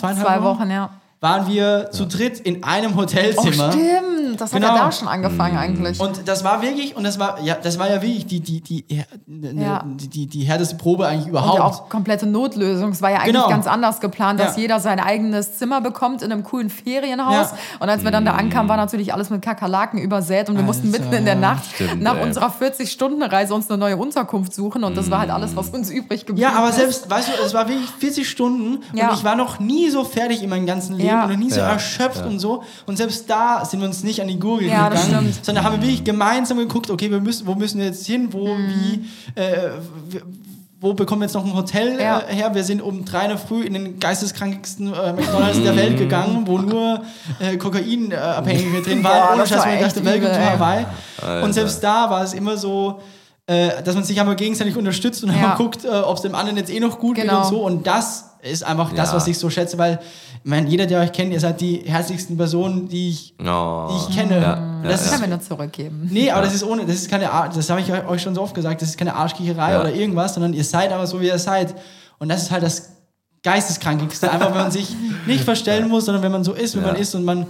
waren wir zu dritt in einem Hotelzimmer. Oh, stimmt, das hat ja da schon angefangen eigentlich. Und das war wirklich, das war ja wirklich die härteste Probe eigentlich überhaupt. Und ja, auch komplette Notlösung. Es war ja eigentlich ganz anders geplant, dass jeder sein eigenes Zimmer bekommt in einem coolen Ferienhaus. Ja. Und als wir dann da ankamen, war natürlich alles mit Kakerlaken übersät und wir mussten mitten in der Nacht nach unserer 40-Stunden-Reise uns eine neue Unterkunft suchen und das war halt alles, was uns übrig geblieben ist. Ja, aber selbst, weißt du, es war wirklich 40 Stunden und ich war noch nie so fertig in meinem ganzen Leben und noch nie so erschöpft und so. Und selbst da sind wir uns nicht an die Gurgel gegangen, sondern haben wir wirklich gemeinsam geguckt, okay, wo müssen wir jetzt hin, wo bekommen wir jetzt noch ein Hotel her? Wir sind um 3 Uhr in der Früh in den geisteskrankigsten McDonalds der Welt gegangen, wo nur Kokainabhängige drin waren, ohne dass man dachte, Welcome to Hawaii. Und selbst da war es immer so, dass man sich aber gegenseitig unterstützt und haben guckt, ob es dem anderen jetzt eh noch gut geht und so. Und das ist einfach das, was ich so schätze, weil man, jeder, der euch kennt, ihr seid die herzlichsten Personen, die ich kenne. Ja. Das können wir nur zurückgeben. Nee, aber das ist keine Art, das habe ich euch schon so oft gesagt, das ist keine Arschkriecherei oder irgendwas, sondern ihr seid aber so, wie ihr seid. Und das ist halt das Geisteskrankigste. Einfach, wenn man sich nicht verstellen muss, sondern wenn man so ist, wie man ist und man,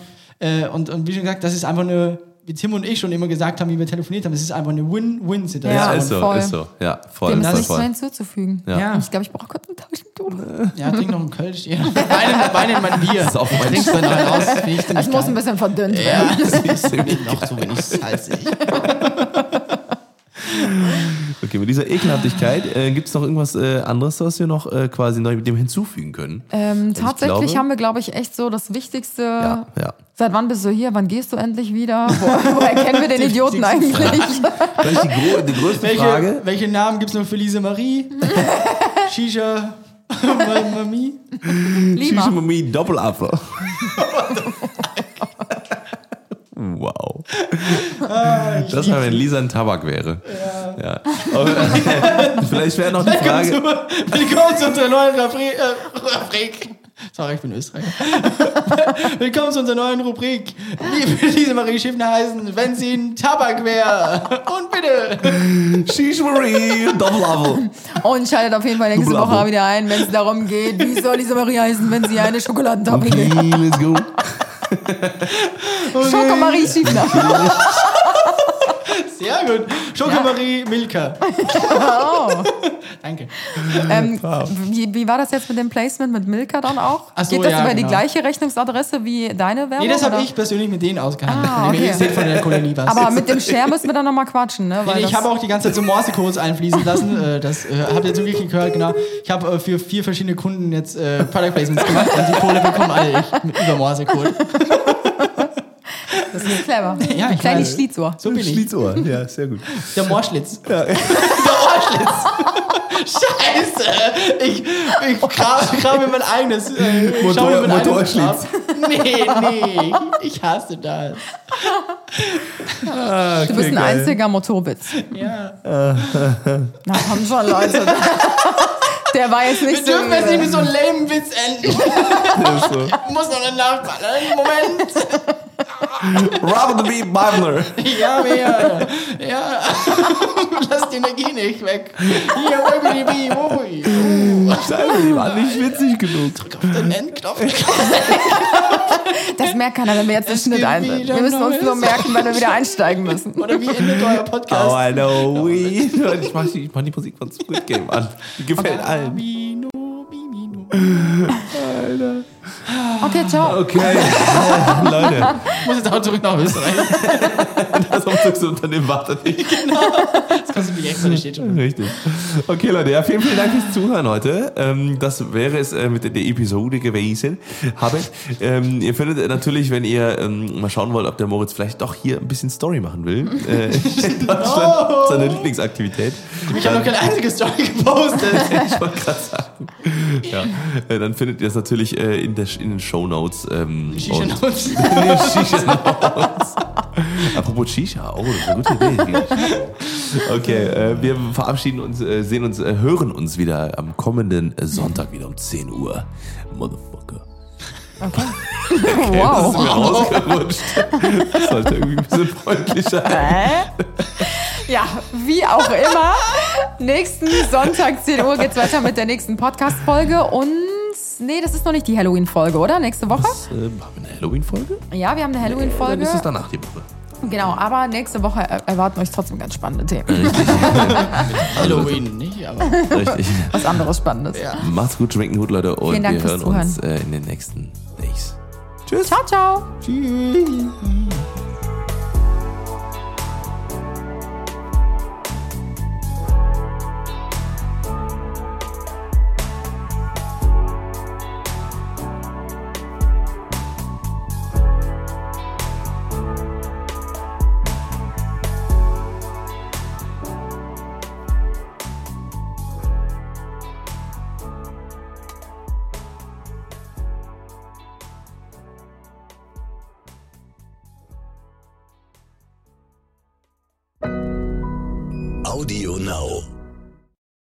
und wie schon gesagt, das ist einfach eine, wie Tim und ich schon immer gesagt haben, wie wir telefoniert haben, es ist einfach eine Win-Win-Situation. Ja, ist so. Ja, voll. Dem ist nichts hinzuzufügen. Ja. Ich glaube, ich brauche kurz ein Taschentuch. Ja, trink noch einen Kölsch. Ja. Weinen mein Bier. Das ist auch mein Trinkst dann raus. Ich muss ein bisschen verdünnt werden. Ja, das ist noch so wenig salzig. Okay, mit dieser Ekelhaftigkeit, gibt es noch irgendwas anderes, was wir noch quasi neu mit dem hinzufügen können? Tatsächlich haben wir, glaube ich, echt so das Wichtigste. Ja. Seit wann bist du hier? Wann gehst du endlich wieder? Wo erkennen wir den Idioten eigentlich? Das ist die größte Frage. Welche Namen gibt es noch für Lisa-Marie? Shisha Mami? Shisha Mami Doppelapfel. Wow. Das wäre, wenn Lisa ein Tabak wäre. Ja. Aber, vielleicht wäre noch die Frage... Willkommen zu unserer neuen Rubrik. Sorry, ich bin Österreicher. Willkommen zu unserer neuen Rubrik. Die Lisa-Marie Schiffner heißen, wenn sie ein Tabak wäre. Und bitte. Shisha-Marie Doppelapfel. Und schaltet auf jeden Fall nächste Woche wieder ein, wenn es darum geht, wie soll Lisa-Marie heißen, wenn sie eine Schokoladentafel ist. Okay, let's go. Schoko-Marie Schiefner. Sehr gut. Schokomarie, ja. Milka. Oh. Danke. Wow. Wie war das jetzt mit dem Placement mit Milka dann auch? Ach so, geht das über die gleiche Rechnungsadresse wie deine Werbung? Nee, das habe ich persönlich mit denen ausgehandelt. Ah, okay. Von der Kolonie was. Aber mit dem Share müssen wir dann nochmal quatschen. Ne? Weil ich habe auch die ganze Zeit so Morsecodes einfließen lassen. Das habt ihr jetzt wirklich gehört, genau. Ich habe für 4 verschiedene Kunden jetzt Product Placements gemacht und die Kohle bekommen alle über Morsecode. Das ist clever. Ja, ein kleines Schlitzohr. So Schlitzohr, ja, sehr gut. Der Moorschlitz. Ja. Der Ohrschlitz. Scheiße. Ich grabe mein eigenes. Motorschlitz. Nee. Ich hasse das. Du bist ein einziger Motorwitz. Ja. Na komm schon, Leute. Der war jetzt nicht. Wir dürfen jetzt nicht mit so einem lamen Witz enden. So. Ich muss noch einen Nachballern. Moment. Rather be Butler. Ja, mehr. Ja. Lass die Energie nicht weg. Hier, Wobby. Die waren nicht witzig genug. Drück auf den Endknopf. Das merkt keiner, wenn wir jetzt den Schnitt einsetzen. Wir müssen uns nur merken, wenn wir wieder einsteigen müssen. Oder wie endet euer Podcast? Oh, I know. Ich mach die Musik von Squid Games an. Die gefällt allen. Alter. Okay, ciao. Okay, Leute. Ich muss jetzt auch zurück nach Österreich. Das Umzugsunternehmen wartet nicht. Genau. Das kostet mich extra, das steht schon. Richtig. Okay, Leute, ja, vielen Dank fürs Zuhören heute. Das wäre es mit der Episode gewesen. Ihr findet natürlich, wenn ihr mal schauen wollt, ob der Moritz vielleicht doch hier ein bisschen Story machen will. In Deutschland, seine Lieblingsaktivität. Ich habe noch keine einzige Story gepostet. Ich wollte gerade sagen. Ja. Dann findet ihr es natürlich in den Shownotes. Shisha-Notes. Shisha-Notes. Apropos Shisha. Oh, das ist eine gute Idee. Okay, wir verabschieden uns, sehen uns, hören uns wieder am kommenden Sonntag wieder um 10 Uhr. Motherfucker. Okay, wow. Das ist mir rausgerutscht. Das sollte irgendwie ein bisschen freundlicher sein. Ja, wie auch immer. Nächsten Sonntag, 10 Uhr, geht's weiter mit der nächsten Podcast-Folge und nee, das ist noch nicht die Halloween-Folge, oder? Nächste Woche? Haben wir eine Halloween-Folge? Ja, wir haben eine Halloween-Folge. Dann ist es danach die Woche. Genau, aber nächste Woche erwarten euch trotzdem ganz spannende Themen. Richtig. Halloween nicht, aber richtig. Was anderes Spannendes. Ja. Macht's gut, schmeckt gut, Leute. Und wir hören uns in den nächsten Days. Tschüss. Ciao, ciao. Tschüss. Audio Now.